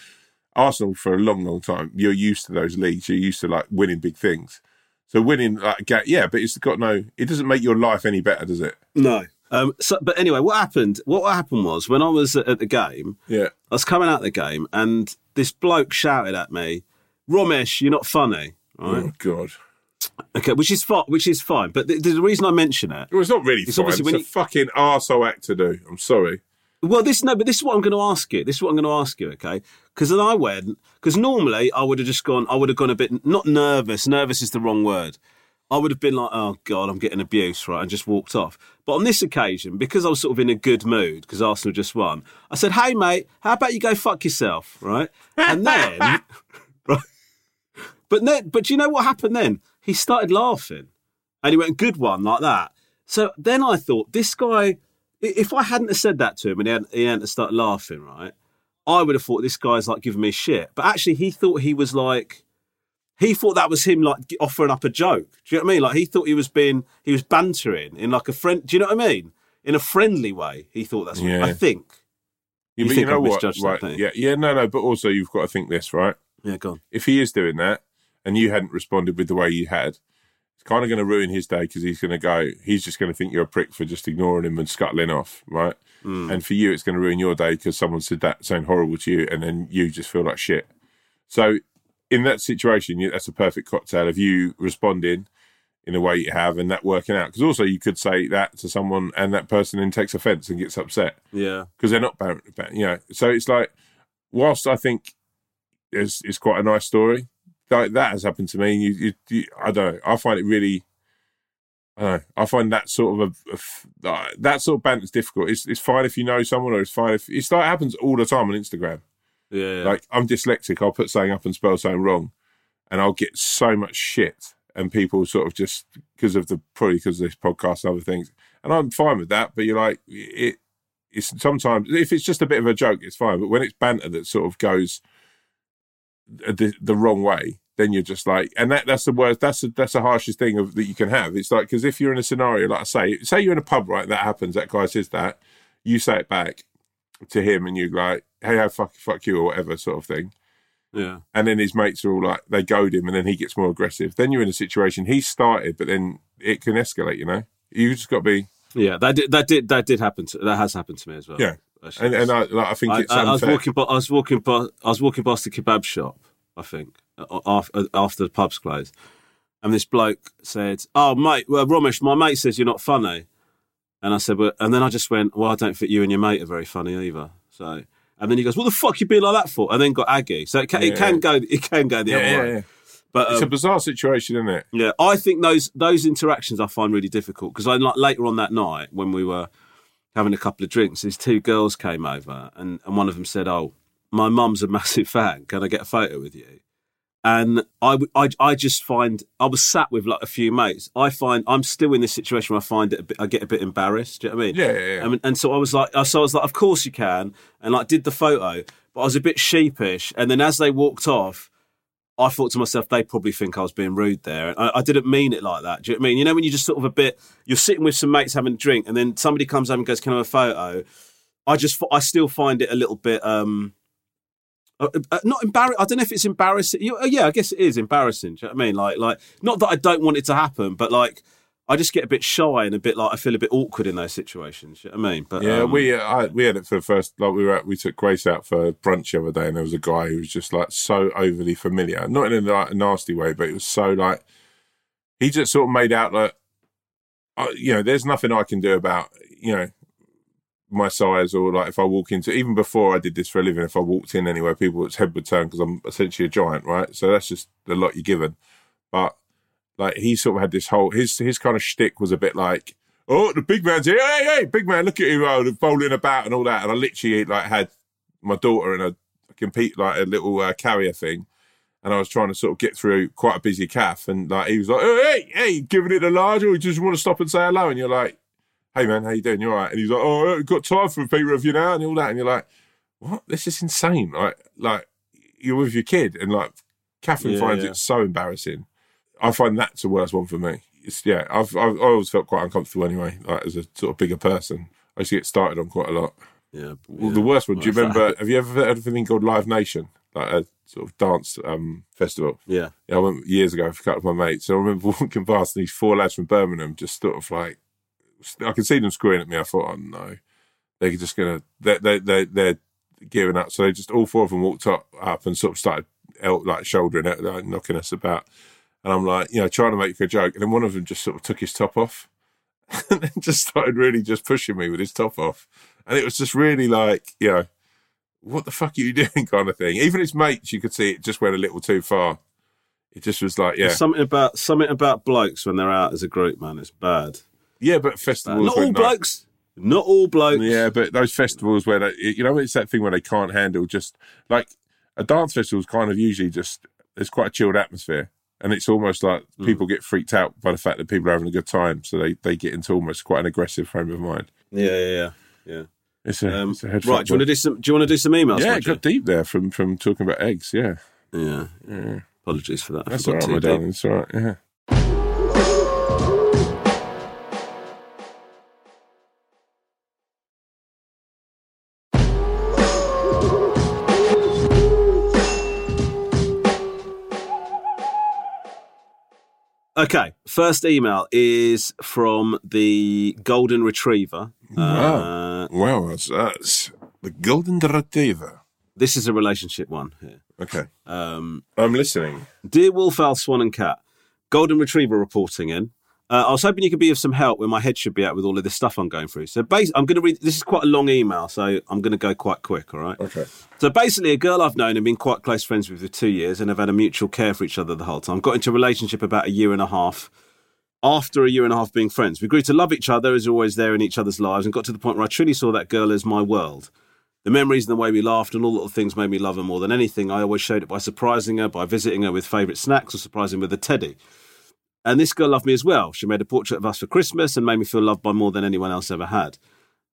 Arsenal, for a long, long time, you're used to those leagues. You're used to like winning big things. So winning, like, yeah, but it's got no. It doesn't make your life any better, does it? No. Um, so, but anyway, what happened? What happened was when I was at the game. Yeah. I was coming out of the game, and this bloke shouted at me, "Ramesh, you're not funny." Right? Oh God. Okay, which is fine. Which is fine. But the, the reason I mention it, well, it's not really it's fine. It's a you... fucking arsehole act to do. I'm sorry. Well, this no, but this is what I'm going to ask you. This is what I'm going to ask you, okay? Because then I went, because normally I would have just gone, I would have gone a bit, not nervous, nervous is the wrong word. I would have been like, oh, God, I'm getting abuse, right? And just walked off. But on this occasion, because I was sort of in a good mood, because Arsenal just won, I said, hey, mate, how about you go fuck yourself, right? And then, right? But then, but you know what happened then? He started laughing and he went, good one, like that. So then I thought, this guy... If I hadn't have said that to him and he hadn't, he hadn't started laughing, right, I would have thought this guy's, like, giving me shit. But actually, he thought he was, like... He thought that was him, like, offering up a joke. Do you know what I mean? Like, he thought he was being... He was bantering in, like, a friend... Do you know what I mean? In a friendly way, he thought that's what... Yeah. I think. Yeah, you but think you know I've what? misjudged right. that thing. Yeah. yeah, no, no, but also you've got to think this, right? Yeah, go on. If he is doing that and you hadn't responded with the way you had... kind of going to ruin his day because he's going to go, he's just going to think you're a prick for just ignoring him and scuttling off, right? Mm. And for you, it's going to ruin your day because someone said that, saying horrible to you, and then you just feel like shit. So in that situation, that's a perfect cocktail of you responding in a way you have and that working out. Because also you could say that to someone and that person then takes offence and gets upset. Yeah. Because they're not, you know. So it's like, whilst I think it's, it's quite a nice story, like that has happened to me. You, you, you, I don't know. I find it really. I don't know, I find that sort of a, a that sort of banter is difficult. It's it's fine if you know someone, or it's fine if it's like it happens all the time on Instagram. Yeah, yeah. Like I'm dyslexic. I'll put something up and spell something wrong, and I'll get so much shit. And people sort of just because of the probably because of this podcast and other things. And I'm fine with that. But you're like it. It's sometimes if it's just a bit of a joke, it's fine. But when it's banter that sort of goes. The, the wrong way, then you're just like, and that that's the worst. That's the, that's the harshest thing of, that you can have. It's like because if you're in a scenario, like I say, say you're in a pub, right? That happens. That guy says that, you say it back to him, and you like, hey, oh, fuck, fuck you, or whatever sort of thing. Yeah. And then his mates are all like, they goad him, and then he gets more aggressive. Then you're in a situation he started, but then it can escalate. You know, you just got to be. Yeah, that did that did that did happen. To, that has happened to me as well. Yeah. And, and I, like, I think I, it's I, I was walking, by, I was walking, by, I was walking past the kebab shop. I think after, after the pub's closed, and this bloke said, "Oh, mate, well, Ramesh, my mate says you're not funny." And I said, well, and then I just went, "Well, I don't think you and your mate are very funny either." So, and then he goes, "What the fuck you being like that for?" And then got Aggie. So it can, yeah. it can go, it can go the yeah, other yeah, way. Yeah. But, um, it's a bizarre situation, isn't it? Yeah, I think those those interactions I find really difficult, because I like later on that night when we were having a couple of drinks, these two girls came over, and, and one of them said, "Oh, my mum's a massive fan. Can I get a photo with you?" And I, I, I just find I was sat with like a few mates. I find I'm still in this situation where I find it a bit, I get a bit embarrassed. Do you know what I mean? Yeah, yeah, yeah. I mean, and so I was like, so I was like, "Of course you can," and like did the photo, but I was a bit sheepish. And then as they walked off, I thought to myself, they probably think I was being rude there. And I, I didn't mean it like that. Do you know what I mean? You know, when you're just sort of a bit, you're sitting with some mates having a drink, and then somebody comes over and goes, "Can I have a photo?" I just, I still find it a little bit, um, uh, uh, not embarrassing. I don't know if it's embarrassing. You, uh, yeah, I guess it is embarrassing. Do you know what I mean? Like, like, not that I don't want it to happen, but like, I just get a bit shy and a bit like I feel a bit awkward in those situations. You know what I mean? But yeah, um, we uh, I, we had it for the first. Like we were at, we took Grace out for brunch the other day, and there was a guy who was just like so overly familiar, not in a, like, a nasty way, but it was so like he just sort of made out like, uh, you know, there's nothing I can do about, you know, my size, or like if I walk into, even before I did this for a living, if I walked in anywhere, people's head would turn because I'm essentially a giant, right? So that's just the lot you're given, but. Like, he sort of had this whole... His his kind of shtick was a bit like, "Oh, the big man's here. Hey, hey, big man, look at you. Oh, bowling about and all that." And I literally, like, had my daughter in a compete, like, a little uh, carrier thing. And I was trying to sort of get through quite a busy cafe. And, like, he was like, "Oh, hey, hey, giving it a large, or you just want to stop and say hello?" And you're like, "Hey, man, how you doing? You all right?" And he's like, "Oh, I've got time for a picture of you now," and all that. And you're like, what? This is insane. Like, like you're with your kid. And, like, Catherine yeah, finds yeah. it so embarrassing. I find that's the worst one for me. It's, yeah, I've, I've I always felt quite uncomfortable anyway, like as a sort of bigger person. I used to get started on quite a lot. Yeah. Well, yeah. The worst one, do you remember, have you ever heard of anything called Live Nation? Like a sort of dance um, festival? Yeah. yeah. I went years ago with a couple of my mates, and I remember walking past these four lads from Birmingham, just sort of like, I could see them squealing at me. I thought, oh no, they're just going to, they're, they're, they're, they're gearing up. So they just, all four of them walked up, up and sort of started out, like shouldering it, like, knocking us about. And I'm like, you know, trying to make a joke. And then one of them just sort of took his top off and then just started really just pushing me with his top off. And it was just really like, you know, what the fuck are you doing kind of thing. Even his mates, you could see it just went a little too far. It just was like, yeah. There's something about something about blokes when they're out as a group, man. It's bad. Yeah, but festivals. Not all blokes. Not all blokes. Yeah, but those festivals where, they, you know, it's that thing where they can't handle just, like, a dance festival is kind of usually just, there's quite a chilled atmosphere. And it's almost like people get freaked out by the fact that people are having a good time, so they, they get into almost quite an aggressive frame of mind. Yeah, yeah, yeah. yeah. It's a, um, it's a head right. Do you want to do some? Do you want to do some emails? Yeah, it got deep there from from talking about eggs. Yeah, yeah. yeah. Apologies for that. That's all right, my darling. It's all right. Yeah. Okay, first email is from the Golden Retriever. Wow, uh, wow that's, that's the Golden Retriever. This is a relationship one here. Okay. Um, I'm listening. Dear Wolf, Owl, Swan and Cat, Golden Retriever reporting in. Uh, I was hoping you could be of some help where my head should be at with all of this stuff I'm going through. So basically, I'm going to read, this is quite a long email, so I'm going to go quite quick, all right? Okay. So basically, a girl I've known and been quite close friends with for two years and have had a mutual care for each other the whole time. Got into a relationship about a year and a half. After a year and a half being friends, we grew to love each other as always there in each other's lives and got to the point where I truly saw that girl as my world. The memories and the way we laughed and all little things made me love her more than anything. I always showed it by surprising her, by visiting her with favourite snacks or surprising her with a teddy. And this girl loved me as well. She made a portrait of us for Christmas and made me feel loved by more than anyone else ever had.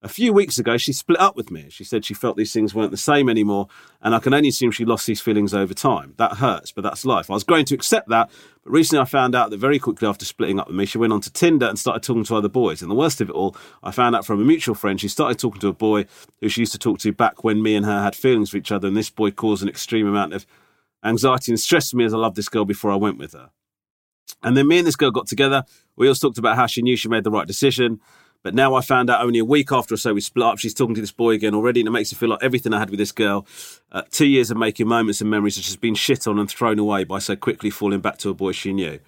A few weeks ago, she split up with me. She said she felt these things weren't the same anymore, and I can only assume she lost these feelings over time. That hurts, but that's life. I was going to accept that, but recently I found out that very quickly after splitting up with me, she went on to Tinder and started talking to other boys. And the worst of it all, I found out from a mutual friend, she started talking to a boy who she used to talk to back when me and her had feelings for each other, and this boy caused an extreme amount of anxiety and stress for me as I loved this girl before I went with her. And then me and this girl got together. We always talked about how she knew she made the right decision. But now I found out only a week after or so we split up, she's talking to this boy again already, and it makes me feel like everything I had with this girl, uh, two years of making moments and memories that she's been shit on and thrown away by so quickly falling back to a boy she knew.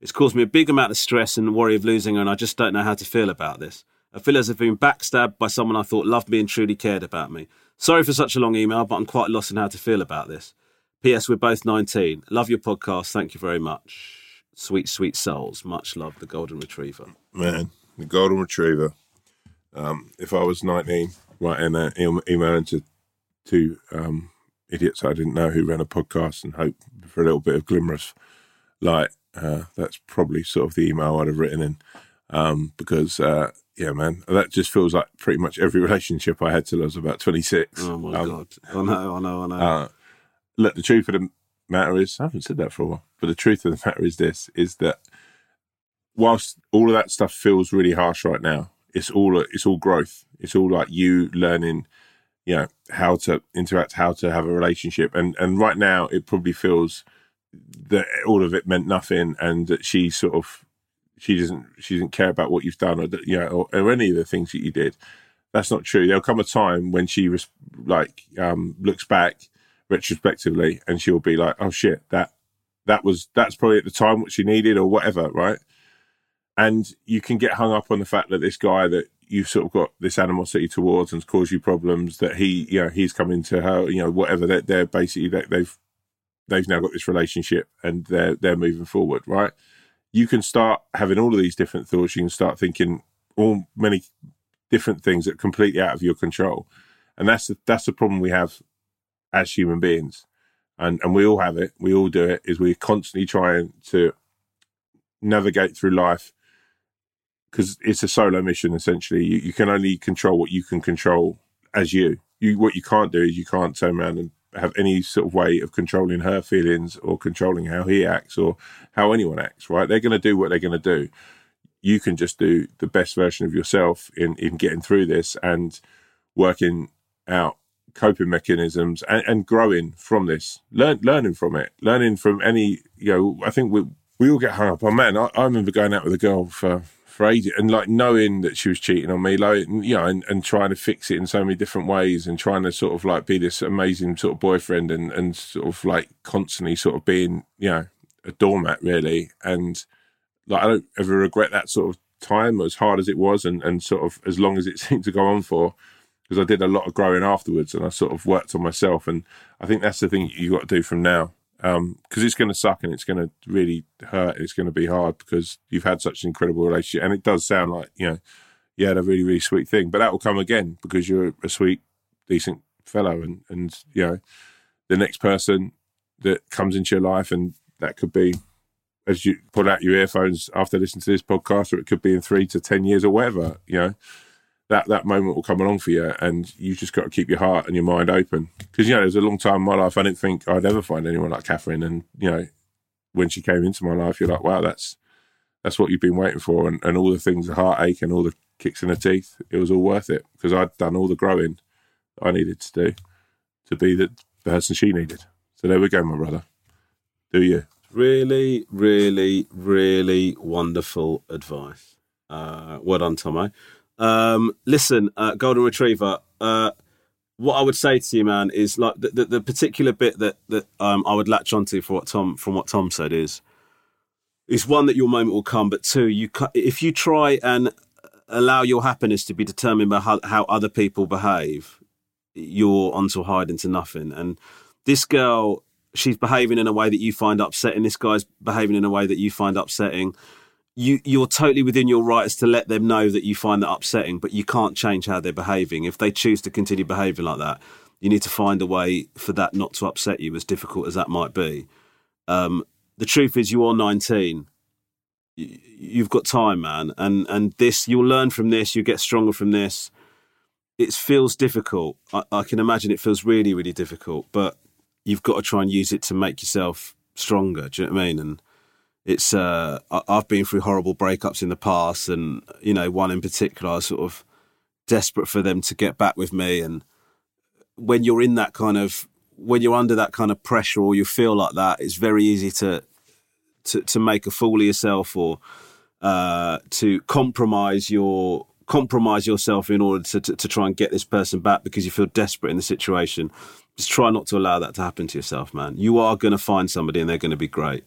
It's caused me a big amount of stress and worry of losing her, and I just don't know how to feel about this. I feel as if I've been backstabbed by someone I thought loved me and truly cared about me. Sorry for such a long email, but I'm quite lost in how to feel about this. P S. We're both nineteen. Love your podcast. Thank you very much. Sweet, sweet souls. Much love, the Golden Retriever. Man, the Golden Retriever. Um, if I was nineteen, right, and uh, emailing to two um, idiots I didn't know who ran a podcast and hoped for a little bit of glimmerous light, uh, that's probably sort of the email I'd have written in. Um, because, uh, yeah, man, that just feels like pretty much every relationship I had till I was about twenty-six. Oh, my um, God. I know, I know, I know. Uh, look, the truth of the matter is, I haven't said that for a while, but the truth of the matter is this, is that whilst all of that stuff feels really harsh right now, it's all it's all growth. It's all like you learning, you know, how to interact, how to have a relationship. And and right now it probably feels that all of it meant nothing and that she sort of, she doesn't she doesn't care about what you've done or, you know, or, or any of the things that you did. That's not true. There'll come a time when she res- like um, looks back retrospectively and she'll be like, oh shit, that that was that's probably at the time what she needed or whatever, right? And you can get hung up on the fact that this guy that you've sort of got this animosity towards and caused you problems, that he, you know, he's coming to her, you know, whatever. They're, they're basically they, they've they've now got this relationship and they're they're moving forward, right? You can start having all of these different thoughts. You can start thinking all many different things that are completely out of your control, and that's the, that's the problem we have as human beings, and and we all have it. We all do it. Is we're constantly trying to navigate through life. Because it's a solo mission, essentially. You, you can only control what you can control as you. you. What you can't do is you can't turn around and have any sort of way of controlling her feelings or controlling how he acts or how anyone acts, right? They're going to do what they're going to do. You can just do the best version of yourself in, in getting through this and working out coping mechanisms and, and growing from this, Learn, learning from it, learning from any, you know, I think we, we all get hung up on, oh, man, I, I remember going out with a girl for... for ages, and like knowing that she was cheating on me, like, you know, and, and trying to fix it in so many different ways and trying to sort of like be this amazing sort of boyfriend and, and sort of like constantly sort of being, you know, a doormat really. And like, I don't ever regret that sort of time, as hard as it was and, and sort of as long as it seemed to go on for, because I did a lot of growing afterwards and I sort of worked on myself. And I think that's the thing you got to do from now. Um, because it's going to suck and it's going to really hurt. It's going to be hard because you've had such an incredible relationship, and it does sound like, you know, you had a really, really sweet thing, but that will come again because you're a sweet, decent fellow, and, and you know, the next person that comes into your life, and that could be as you pull out your earphones after listening to this podcast, or it could be in three to ten years or whatever, you know, that, that moment will come along for you, and you've just got to keep your heart and your mind open. Because, you know, there was a long time in my life I didn't think I'd ever find anyone like Catherine, and, you know, when she came into my life, you're like, wow, that's that's what you've been waiting for, and, and all the things, the heartache and all the kicks in the teeth, it was all worth it, because I'd done all the growing I needed to do to be the person she needed. So there we go, my brother. Do you? Really, really, really wonderful advice. Uh, well done, Tomo. Um, listen, uh, Golden Retriever, uh, what I would say to you, man, is like the, the, the particular bit that, that um, I would latch onto for what Tom, from what Tom said is, is one, that your moment will come, but two, you ca- if you try and allow your happiness to be determined by how, how other people behave, you're onto hide into nothing. And this girl, she's behaving in a way that you find upsetting. This guy's behaving in a way that you find upsetting. You, you're totally within your rights to let them know that you find that upsetting, but you can't change how they're behaving. If they choose to continue behaving like that, you need to find a way for that not to upset you, as difficult as that might be. Um, the truth is, you are nineteen. You, you've got time, man. And, and this, you'll learn from this. You get stronger from this. It feels difficult. I, I can imagine it feels really, really difficult, but you've got to try and use it to make yourself stronger. Do you know what I mean? And, It's uh, I've been through horrible breakups in the past, and, you know, one in particular, I was sort of desperate for them to get back with me. And when you're in that kind of, when you're under that kind of pressure, or you feel like that, it's very easy to to, to make a fool of yourself, or uh, to compromise your compromise yourself in order to, to to try and get this person back because you feel desperate in the situation. Just try not to allow that to happen to yourself, man. You are going to find somebody, and they're going to be great.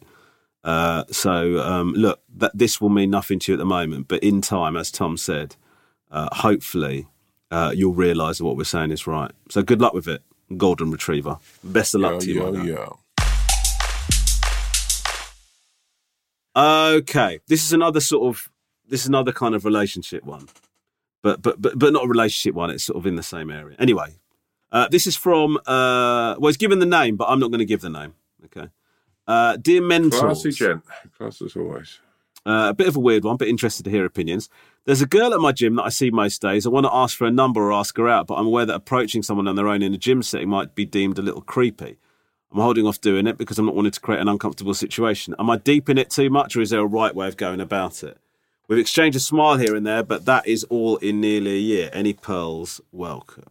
Uh, so, um, look, that this will mean nothing to you at the moment, but in time, as Tom said, uh, hopefully, uh, you'll realise that what we're saying is right. So good luck with it. golden retriever. Best of luck yo, to you, yo, my yo. Okay, this is another sort of this is another kind of relationship one, but but but but not a relationship one. It's sort of in the same area. Anyway, uh, this is from uh, well, it's given the name, but I'm not going to give the name. Okay, uh, dear mentors, classy gent, class as always. Uh, a bit of a weird one, but interested to hear opinions. There's a girl at my gym that I see most days. I want to ask for a number or ask her out, but I'm aware that approaching someone on their own in a gym setting might be deemed a little creepy. I'm holding off doing it because I'm not wanting to create an uncomfortable situation. Am I deep in it too much, or is there a right way of going about it? We've exchanged a smile here and there, but that is all in nearly a year. Any pearls? Welcome.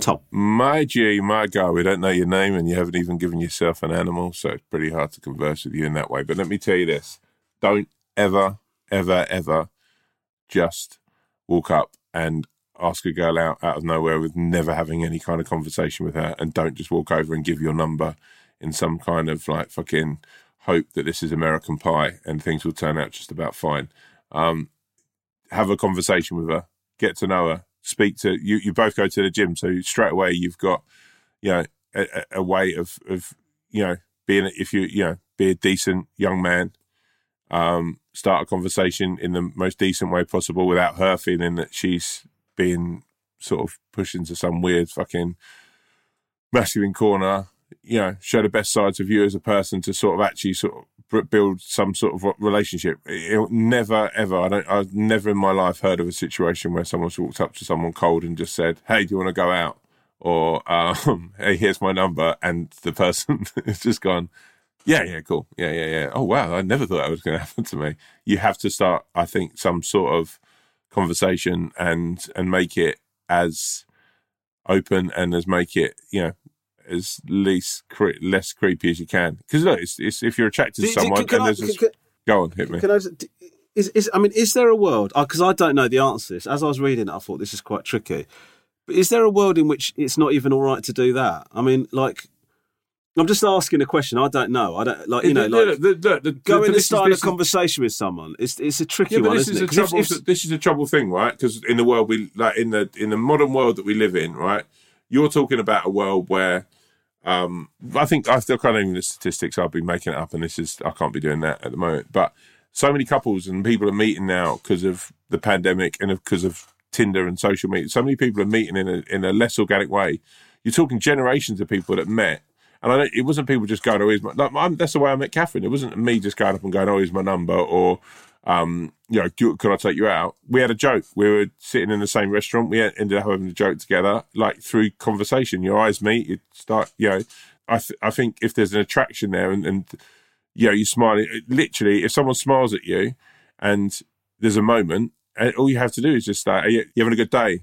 Tom. My G, my guy, we don't know your name and you haven't even given yourself an animal, so it's pretty hard to converse with you in that way. But let me tell you this. Don't ever, ever, ever just walk up and ask a girl out out of nowhere with never having any kind of conversation with her, and don't just walk over and give your number in some kind of like fucking hope that this is American Pie and things will turn out just about fine. Um, have a conversation with her, get to know her, speak to you. You both go to the gym, so straight away you've got you know a, a way of of you know being if you you know be a decent young man. Um, start a conversation in the most decent way possible without her feeling that she's being sort of pushed into some weird fucking masculine corner. You know, show the best sides of you as a person to sort of actually sort of build some sort of relationship. It'll never, ever, I don't, I've never in my life heard of a situation where someone's walked up to someone cold and just said, hey, do you want to go out? Or, um, hey, here's my number. And the person has just gone, yeah, yeah, cool. Yeah, yeah, yeah. Oh, wow. I never thought that was going to happen to me. You have to start, I think, some sort of conversation and and make it as open and as make it you know as least cre- less creepy as you can, because look, it's, it's if you're attracted do, to someone do, and I, there's can, a, can, go on hit me can I, is, is I mean is there a world, because I don't know the answer to this, as I was reading it I thought this is quite tricky, but is there a world in which it's not even all right to do that? I mean, like, I'm just asking a question. I don't know. I don't like you know. Like the, the, the, the, going and starting a conversation with someone. It's it's a tricky yeah, but one, this isn't is it? A trouble, if, if, this is a trouble thing, right? Because in the world we like in the in the modern world that we live in, right? You're talking about a world where um, I think I still can't even the statistics. I'll be making it up, and this is I can't be doing that at the moment. But so many couples and people are meeting now because of the pandemic and because of, of Tinder and social media. So many people are meeting in a in a less organic way. You're talking generations of people that met. And I don't, it wasn't people just going, oh, here's my... Like, I'm, that's the way I met Catherine. It wasn't me just going up and going, oh, here's my number, or, um, you know, do, could I take you out? We had a joke. We were sitting in the same restaurant. We ended up having a joke together, like, through conversation. Your eyes meet. You start, you know... I th- I think if there's an attraction there and, and, you know, you smile... It, literally, if someone smiles at you and there's a moment, all you have to do is just say, are you, you having a good day?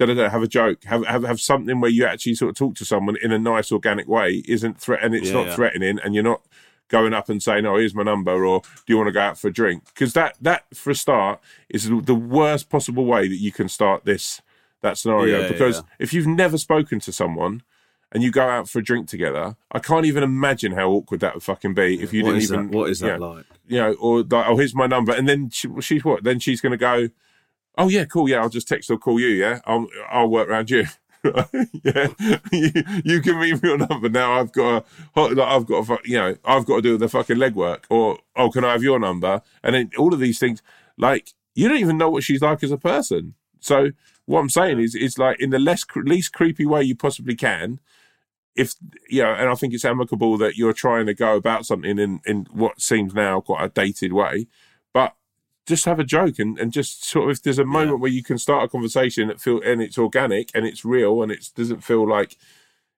Have a joke, have, have have something where you actually sort of talk to someone in a nice organic way, isn't threat and it's yeah, not yeah. threatening, and you're not going up and saying, oh, here's my number, or do you want to go out for a drink? Because that, that, for a start, is the worst possible way that you can start this that scenario. Yeah, because yeah. if you've never spoken to someone and you go out for a drink together, I can't even imagine how awkward that would fucking be yeah, if you didn't even... That? What is that you know, like? You know, or like, oh, here's my number, and then she, she's what? Then she's going to go... Oh, yeah, cool, yeah, I'll just text or call you, yeah? I'll, I'll work around you. yeah, you, you give me your number now. I've got to, like, I've got to, you know, I've got to do the fucking legwork. Or, oh, can I have your number? And then all of these things, like, you don't even know what she's like as a person. So what I'm saying is, it's like in the less least creepy way you possibly can, if, you know, and I think it's amicable that you're trying to go about something in, in what seems now quite a dated way, but just have a joke and, and just sort of if there's a moment yeah. where you can start a conversation that feel and it's organic and it's real and it doesn't feel like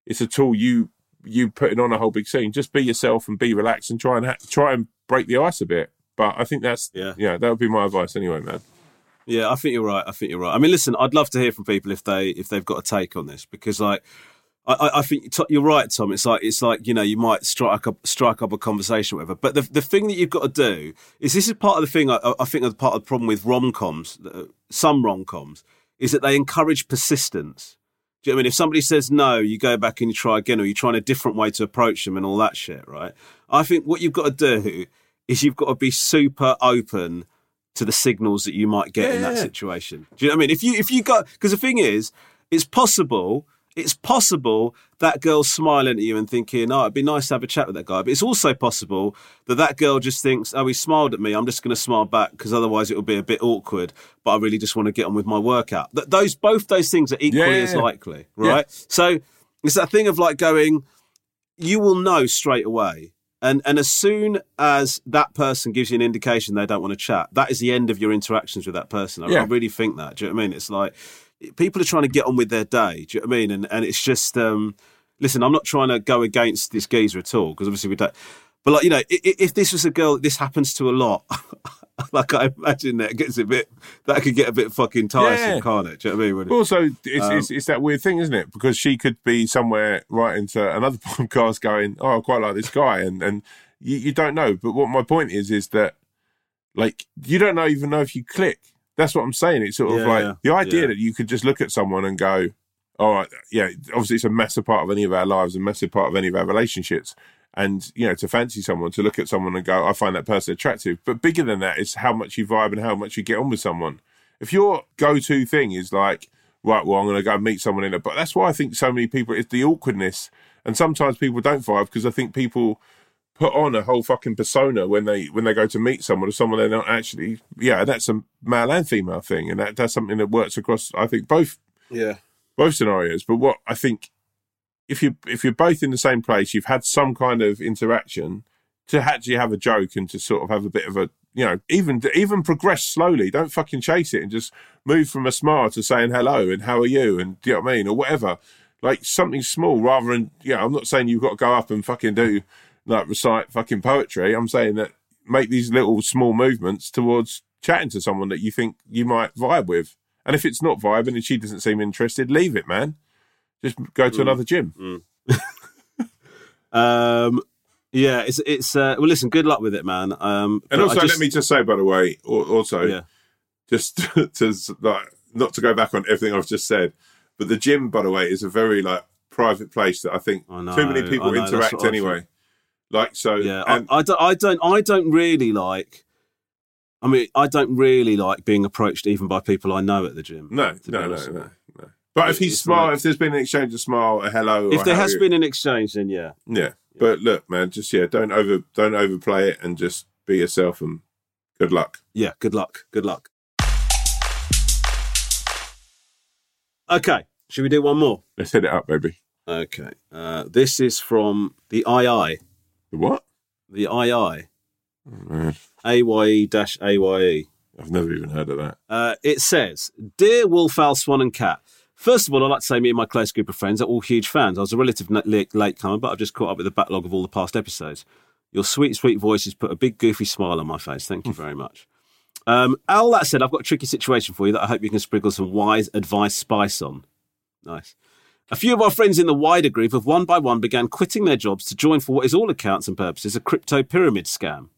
it's at all you you putting on a whole big scene. Just be yourself and be relaxed and try and ha- try and break the ice a bit. But I think that's yeah you know, that would be my advice anyway, man. Yeah, I think you're right. I think you're right. I mean, listen, I'd love to hear from people if they if they've got a take on this, because like I, I think you're right, Tom. It's like it's like you know you might strike up strike up a conversation, or whatever. But the the thing that you've got to do is this is part of the thing. I, I think of part of the problem with rom coms, some rom coms, is that they encourage persistence. Do you know what I mean? If somebody says no, you go back and you try again, or you're trying a different way to approach them and all that shit, right? I think what you've got to do is you've got to be super open to the signals that you might get yeah, in that yeah. situation. Do you know what I mean? If you if you go, because the thing is, it's possible. it's possible that girl's smiling at you and thinking, oh, it'd be nice to have a chat with that guy. But it's also possible that that girl just thinks, oh, he smiled at me, I'm just going to smile back because otherwise it'll be a bit awkward. But I really just want to get on with my workout. Th- those Both those things are equally yeah, yeah, as yeah. likely, right? Yeah. So it's that thing of like going, you will know straight away. And and as soon as that person gives you an indication they don't want to chat, that is the end of your interactions with that person. I, yeah. I really think that. Do you know what I mean? It's like people are trying to get on with their day. Do you know what I mean? And and it's just, um, listen, I'm not trying to go against this geezer at all because obviously we don't. But like, you know, if, if this was a girl that this happens to a lot, like I imagine that gets a bit, that could get a bit fucking tiresome, yeah. can't it? Do you know what I mean? When also, it, it's, um, it's it's that weird thing, isn't it? Because she could be somewhere right into another podcast going, oh, I quite like this guy. And, and you, you don't know. But what my point is, is that like, you don't know, even know if you click. That's what I'm saying. It's sort of yeah, like the idea yeah. that you could just look at someone and go, all right, yeah, obviously it's a massive part of any of our lives, a massive part of any of our relationships. And, you know, to fancy someone, to look at someone and go, I find that person attractive. But bigger than that is how much you vibe and how much you get on with someone. If your go-to thing is like, right, well, I'm going to go meet someone in a bar. That's why I think so many people, it's the awkwardness. And sometimes people don't vibe because I think people put on a whole fucking persona when they when they go to meet someone or someone they're not actually. Yeah, that's a male and female thing. And that, that's something that works across, I think, both, yeah. both scenarios. But what I think... If you if you're both in the same place, you've had some kind of interaction to actually have a joke and to sort of have a bit of a, you know, even even progress slowly. Don't fucking chase it and just move from a smile to saying hello and how are you and do you know what I mean or whatever. Like something small rather than, you know, I'm not saying you've got to go up and fucking do, like, recite fucking poetry. I'm saying that make these little small movements towards chatting to someone that you think you might vibe with. And if it's not vibing and she doesn't seem interested, leave it, man. Just go to mm. another gym. Mm. um, yeah, it's it's. Uh, well, listen, good luck with it, man. Um, and also, just, let me just say, by the way, also, yeah. just to, to like, not to go back on everything I've just said, but the gym, by the way, is a very like private place that I think I know, too many people know, interact anyway. Like so, yeah. And, I, I, don't, I don't. I don't really like. I mean, I don't really like being approached even by people I know at the gym. No, no, no, no, no, no. But if he's smart, like, if there's been an exchange of smile, a hello, or if there has been an exchange, then yeah. yeah, yeah. But look, man, just yeah, don't over, don't overplay it, and just be yourself, and good luck. Yeah, good luck, good luck. Okay, should we do one more? Let's hit it up, baby. Okay, uh, this is from the two. The what? The two. A Y E dash A Y E. I've never even heard of that. Uh, it says, "Dear Wolf, Owl, Swan, and Cat. First of all, I'd like to say me and my close group of friends are all huge fans. I was a relative latecomer, but I've just caught up with the backlog of all the past episodes. Your sweet, sweet voices put a big, goofy smile on my face. Thank you very much. Um, Al, that said, I've got a tricky situation for you that I hope you can sprinkle some wise advice spice on." Nice. "A few of our friends in the wider group have one by one began quitting their jobs to join, for what is all accounts and purposes, a crypto pyramid scam.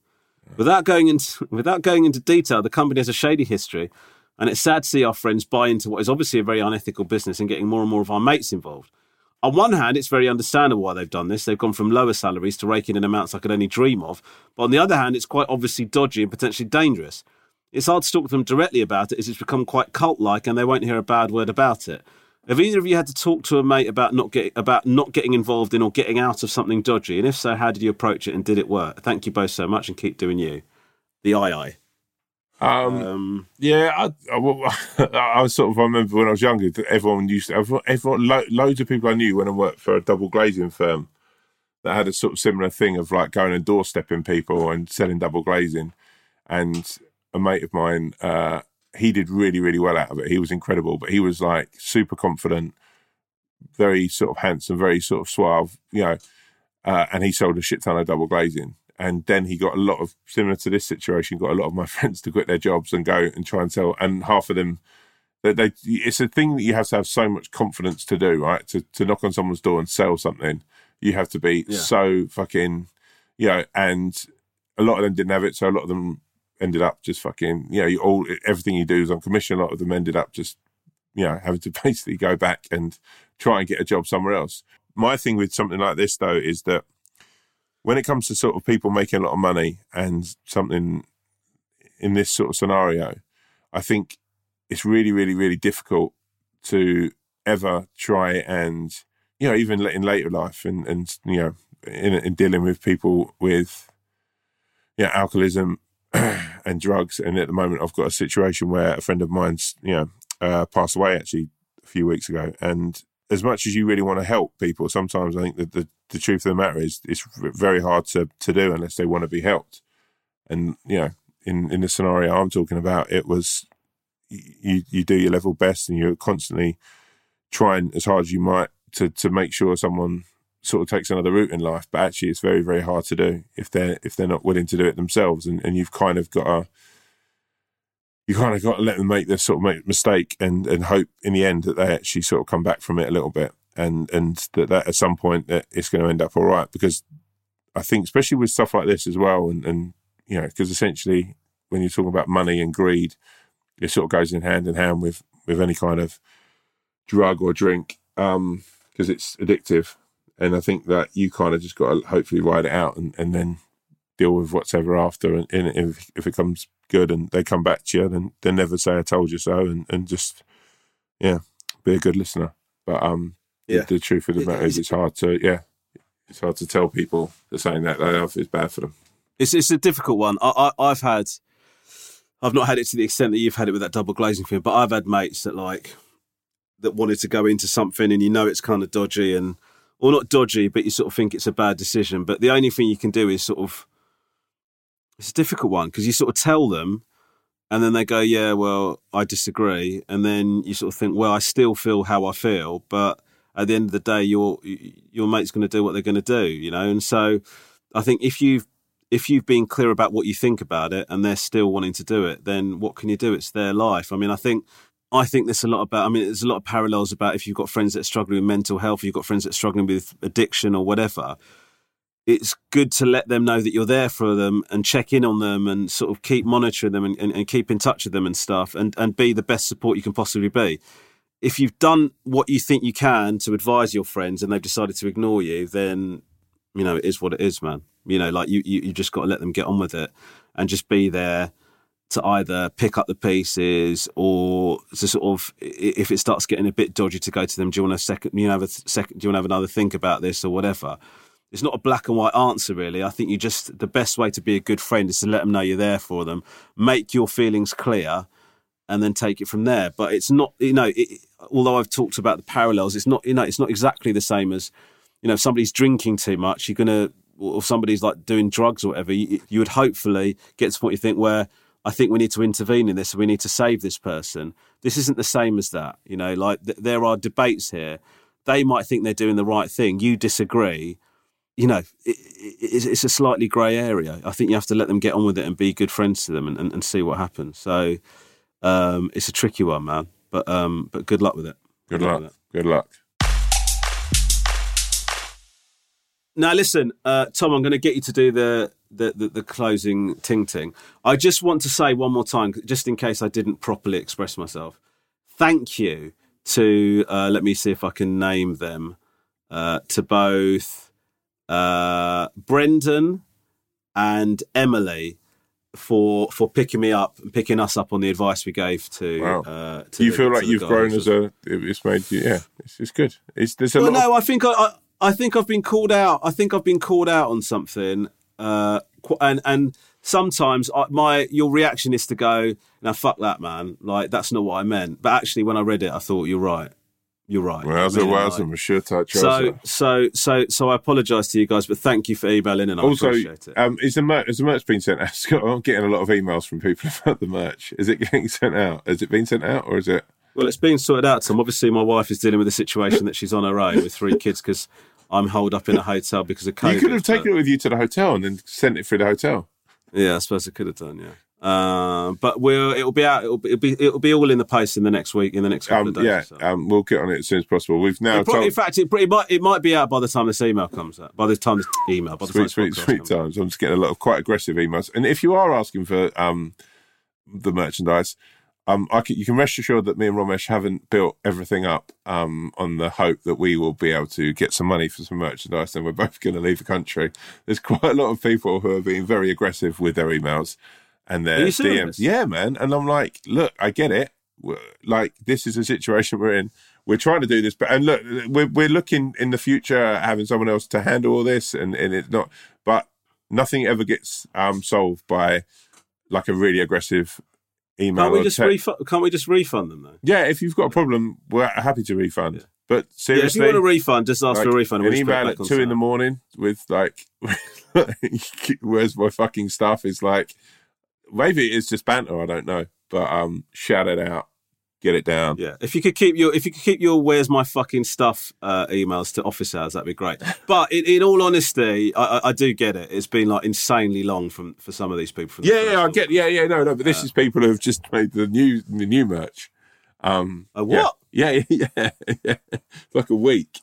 Without going into, without going into detail, the company has a shady history, and it's sad to see our friends buy into what is obviously a very unethical business and getting more and more of our mates involved. On one hand, it's very understandable why they've done this. They've gone from lower salaries to raking in amounts I could only dream of. But on the other hand, it's quite obviously dodgy and potentially dangerous. It's hard to talk to them directly about it, as it's become quite cult-like and they won't hear a bad word about it. Have either of you had to talk to a mate about not, get, about not getting involved in or getting out of something dodgy? And if so, how did you approach it and did it work? Thank you both so much and keep doing you. The two. Um, um, yeah, I, I, I was sort of, I remember when I was younger, everyone used to, everyone, everyone lo, loads of people I knew when I worked for a double glazing firm that had a sort of similar thing of like going and doorstepping people and selling double glazing. And a mate of mine, uh, he did really, really well out of it. He was incredible, but he was like super confident, very sort of handsome, very sort of suave, you know, uh, and he sold a shit ton of double glazing. And then he got a lot of, similar to this situation, got a lot of my friends to quit their jobs and go and try and sell. And half of them, they, they, it's a thing that you have to have so much confidence to do, right? To to knock on someone's door and sell something, you have to be yeah. so fucking, you know, and a lot of them didn't have it. So a lot of them ended up just fucking, you know, you all, everything you do is on commission. A lot of them ended up just, you know, having to basically go back and try and get a job somewhere else. My thing with something like this, though, is that when it comes to sort of people making a lot of money and something in this sort of scenario, I think it's really, really, really difficult to ever try and, you know, even in later life and, and you know, in, in dealing with people with, you know, alcoholism and drugs. And at the moment, I've got a situation where a friend of mine's, you know, uh, passed away actually a few weeks ago. And as much as you really want to help people, sometimes I think that the, the truth of the matter is it's very hard to, to do unless they want to be helped. And, you know, in, in the scenario I'm talking about, it was you, you do your level best and you're constantly trying as hard as you might to, to make sure someone sort of takes another route in life. But actually it's very, very hard to do if they're, if they're not willing to do it themselves. And, and you've kind of got to, you kind of got to let them make this sort of make mistake and, and hope in the end that they actually sort of come back from it a little bit. And, and that, that at some point that it's going to end up all right. Because I think, especially with stuff like this as well, and, and you know, because essentially when you're talking about money and greed, it sort of goes in hand in hand with, with any kind of drug or drink, um, because it's addictive. And I think that you kind of just got to hopefully ride it out and, and then deal with whatever after. And, and if, if it comes good and they come back to you, then they never say, I told you so. And, and just, yeah, be a good listener. But um, yeah. the, the truth of the matter is it's hard to, yeah, it's hard to tell people that saying that they have is bad for them. It's it's a difficult one. I, I, I've had, I've not had it to the extent that you've had it with that double glazing thing, but I've had mates that like, that wanted to go into something and you know it's kind of dodgy and, or not dodgy, but you sort of think it's a bad decision. But the only thing you can do is sort of, it's a difficult one because you sort of tell them and then they go, yeah, well, I disagree. And then you sort of think, well, I still feel how I feel. But at the end of the day, your your mate's going to do what they're going to do, you know? And so I think if you've, if you've been clear about what you think about it and they're still wanting to do it, then what can you do? It's their life. I mean, I think... I think there's a lot about, I mean, there's a lot of parallels about if you've got friends that are struggling with mental health, you've got friends that are struggling with addiction or whatever, it's good to let them know that you're there for them and check in on them and sort of keep monitoring them and, and, and keep in touch with them and stuff and, and be the best support you can possibly be. If you've done what you think you can to advise your friends and they've decided to ignore you, then, you know, it is what it is, man. You know, like you, you, you just got to let them get on with it and just be there to either pick up the pieces or to sort of, if it starts getting a bit dodgy, to go to them, do you want a second, you know, have a second, do you want to have another think about this or whatever? It's not a black and white answer, really. I think you just, the best way to be a good friend is to let them know you're there for them, make your feelings clear and then take it from there. But it's not, you know, it, although I've talked about the parallels, it's not, you know, it's not exactly the same as, you know, if somebody's drinking too much, you're going to, or somebody's like doing drugs or whatever, you, you would hopefully get to what you think where, I think we need to intervene in this. We need to save this person. This isn't the same as that. You know, like th- there are debates here. They might think they're doing the right thing. You disagree. You know, it, it, it's a slightly grey area. I think you have to let them get on with it and be good friends to them and, and, and see what happens. So um, it's a tricky one, man. But um, but good luck with it. Good, good luck. luck with it. Good luck. Now, listen, uh, Tom, I'm going to get you to do the... The, the the closing ting ting. I just want to say one more time, just in case I didn't properly express myself. Thank you to uh, let me see if I can name them uh, to both uh, Brendan and Emily for for picking me up and picking us up on the advice we gave to. Wow. Uh, to you the, feel like you've grown as a. It's made you. Yeah, it's it's good. It's there's a. Well, lot no, of... I think I, I I think I've been called out. I think I've been called out on something. Uh, and and sometimes I, my your reaction is to go, now fuck that, man, like that's not what I meant. But actually, when I read it, I thought you're right, you're right. Well, really right. I'm sure touch so so so so I apologise to you guys, but thank you for emailing and I also, appreciate it. Um, is the merch is the merch being sent out? Scott, I'm getting a lot of emails from people about the merch. Is it getting sent out? Has it been sent out, or is it? Well, it's being sorted out. Tom, obviously, my wife is dealing with a situation that she's on her own with three kids because. I'm holed up in a hotel because of COVID. You could have taken but... it with you to the hotel and then sent it through the hotel. Yeah, I suppose I could have done. Yeah, uh, but we'll it'll be out. It'll be, it'll be it'll be all in the post in the next week. In the next couple um, of days. Yeah, so. um, we'll get on it as soon as possible. We've now. Probably, told... In fact, it, it might it might be out by the time this email comes out. By the time this email. By the sweet, time sweet, sweet times. I'm just getting a lot of quite aggressive emails. And if you are asking for um, the merchandise. Um, I can, you can rest assured that me and Ramesh haven't built everything up um, on the hope that we will be able to get some money for some merchandise and we're both going to leave the country. There's quite a lot of people who are being very aggressive with their emails and their D Ms. Serious? Yeah, man. And I'm like, look, I get it. Like, this is a situation we're in. we're trying to do this, but and look, we're we're looking in the future at having someone else to handle all this, and, and it's not, but nothing ever gets um, solved by like a really aggressive email. Can't we just refund? Can't we just refund them though? Yeah, if you've got a problem, we're happy to refund. Yeah. But seriously, yeah, if you want a refund, just ask like, for a refund. An email at two side. in the morning with like, where's my fucking stuff? Is like, maybe it's just banter. I don't know, but um, shout it out, get it down. Yeah, if you could keep your if you could keep your where's my fucking stuff uh, emails to office hours, that'd be great. But in, in all honesty, I, I, I do get it. It's been like insanely long from for some of these people. From yeah, the yeah, I get. Yeah, yeah, no, no. But this uh, is people who've just made the new the new merch. Um, a what? Yeah, yeah, yeah, yeah. Like a week.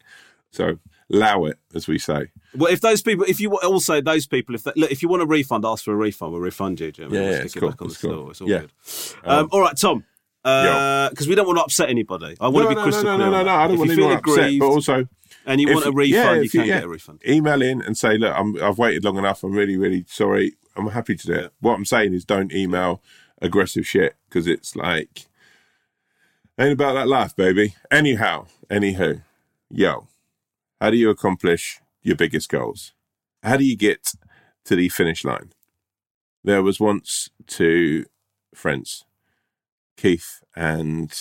So allow it, as we say. Well, if those people, if you also those people, if they, look, if you want a refund, ask for a refund. We'll refund you. Do you know what I mean? Yeah, yeah, it's cool. Back on it's, the cool. Store. It's all yeah. good. Um, um, all right, Tom. Because uh, we don't want to upset anybody. I want no, to be no, crystal no, no, clear. No, no, no, no. I don't if want anyone upset. But also, and you if, want a refund, yeah, you can yeah, get a refund. Email in and say, look, I'm, I've waited long enough. I'm really, really sorry. I'm happy to do it. Yeah. What I'm saying is, don't email aggressive shit because it's like. Ain't about that life, baby. Anyhow, anywho, yo, how do you accomplish your biggest goals? How do you get to the finish line? There was once two friends, Keith and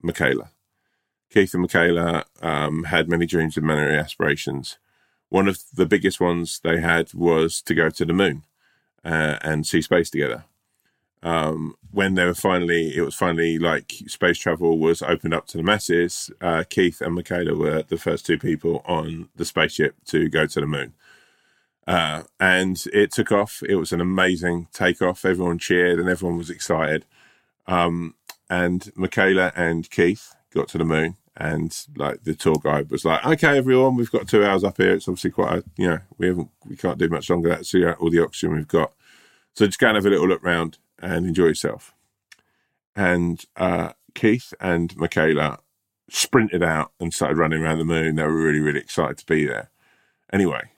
Michaela. Keith and Michaela um, had many dreams and many aspirations. One of the biggest ones they had was to go to the moon uh, and see space together. Um, when they were finally, it was finally like space travel was opened up to the masses. Uh, Keith and Michaela were the first two people on the spaceship to go to the moon. Uh, and it took off. It was an amazing takeoff. Everyone cheered and everyone was excited. Um, and Michaela and Keith got to the moon and like the tour guide was like, okay, everyone, we've got two hours up here. It's obviously quite, a, you know, we haven't, we can't do much longer. That's all the oxygen we've got. So just go and have a little look round and enjoy yourself. And uh, Keith and Michaela sprinted out and started running around the moon. They were really, really excited to be there. Anyway,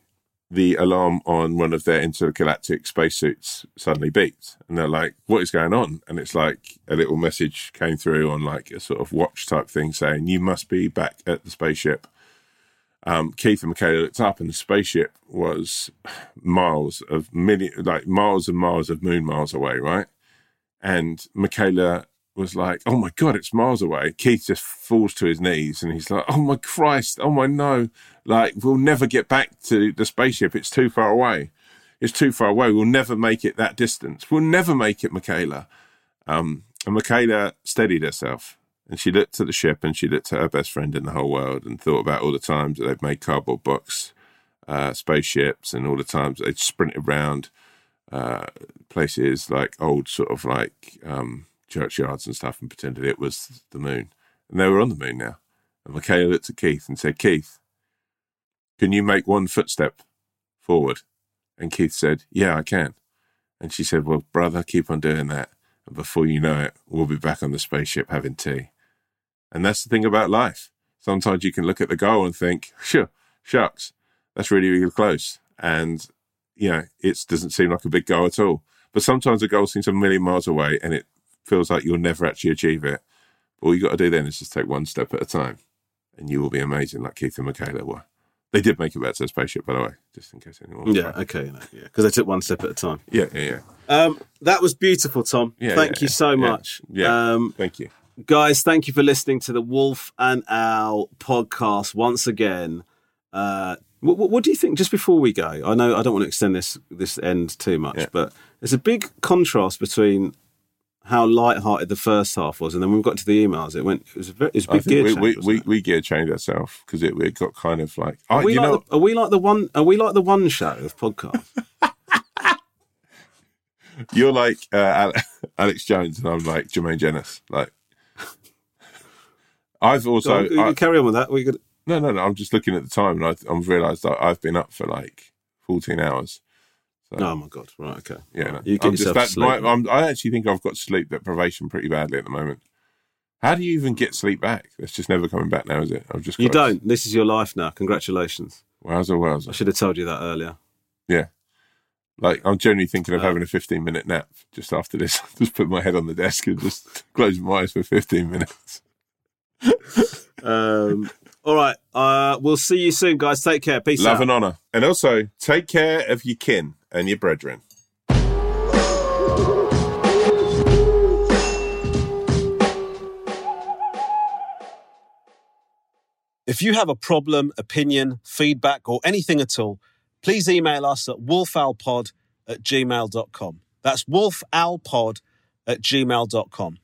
the alarm on one of their intergalactic spacesuits suddenly beeped. And they're like, what is going on? And it's like a little message came through on like a sort of watch type thing saying, you must be back at the spaceship. Um, Keith and Michaela looked up and the spaceship was miles of million, like miles and miles of moon miles away, right? And Michaela was like, oh my God, it's miles away. Keith just falls to his knees and he's like, oh my Christ, oh my no, like we'll never get back to the spaceship. It's too far away. It's too far away. We'll never make it that distance. We'll never make it, Michaela. Um, and Michaela steadied herself. And she looked at the ship and she looked at her best friend in the whole world and thought about all the times that they've made cardboard box uh, spaceships and all the times they'd sprinted around uh, places like old sort of like um, churchyards and stuff and pretended it was the moon. And they were on the moon now. And Michaela looked at Keith and said, Keith, can you make one footstep forward? And Keith said, yeah, I can. And she said, well, brother, keep on doing that. And before you know it, we'll be back on the spaceship having tea. And that's the thing about life. Sometimes you can look at the goal and think, sure, shucks, that's really, really close. And, you know, it doesn't seem like a big goal at all. But sometimes a goal seems a million miles away and it feels like you'll never actually achieve it. But all you got to do then is just take one step at a time and you will be amazing like Keith and Michaela were. They did make it back to the spaceship, by the way, just in case anyone... Yeah, right. okay, no, yeah, because they took one step at a time. Yeah, yeah, yeah. Um, that was beautiful, Tom. Yeah, thank yeah, you so yeah, much. Yeah, um, thank you. Guys, thank you for listening to the Wolf and Owl podcast once again. Uh, what, what, what do you think, just before we go, I know I don't want to extend this this end too much, yeah. but there's a big contrast between how light-hearted the first half was, and then when we got to the emails, it went, it was a, very, it was a big gear we, change. We, we, we gear changed ourselves, because it, it got kind of like... Oh, are, we you like know, the, are we like the one Are we like the one show of podcasts? You're like uh, Alex Jones, and I'm like Jermaine Jenas. Like... I've also so I, carry on with that. We could no, no, no. I'm just looking at the time, and I, I've realised that I've been up for like fourteen hours. So, oh my God! Right, okay. Yeah, no. you get I'm yourself just, sleep. My, I'm, I actually think I've got sleep deprivation pretty badly at the moment. How do you even get sleep back? It's just never coming back now, is it? I've just you don't. This is your life now. Congratulations. Wowza, wowza. I should have told you that earlier. Yeah, like I'm generally thinking of um, having a fifteen minute nap just after this. Just put my head on the desk and just close my eyes for fifteen minutes. Um, all right. Uh, we'll see you soon, guys. Take care. Peace out. Love and honour. And also, take care of your kin and your brethren. If you have a problem, opinion, feedback, or anything at all, please email us at wolfowlpod at gmail dot com. That's wolfowlpod at gmail dot com.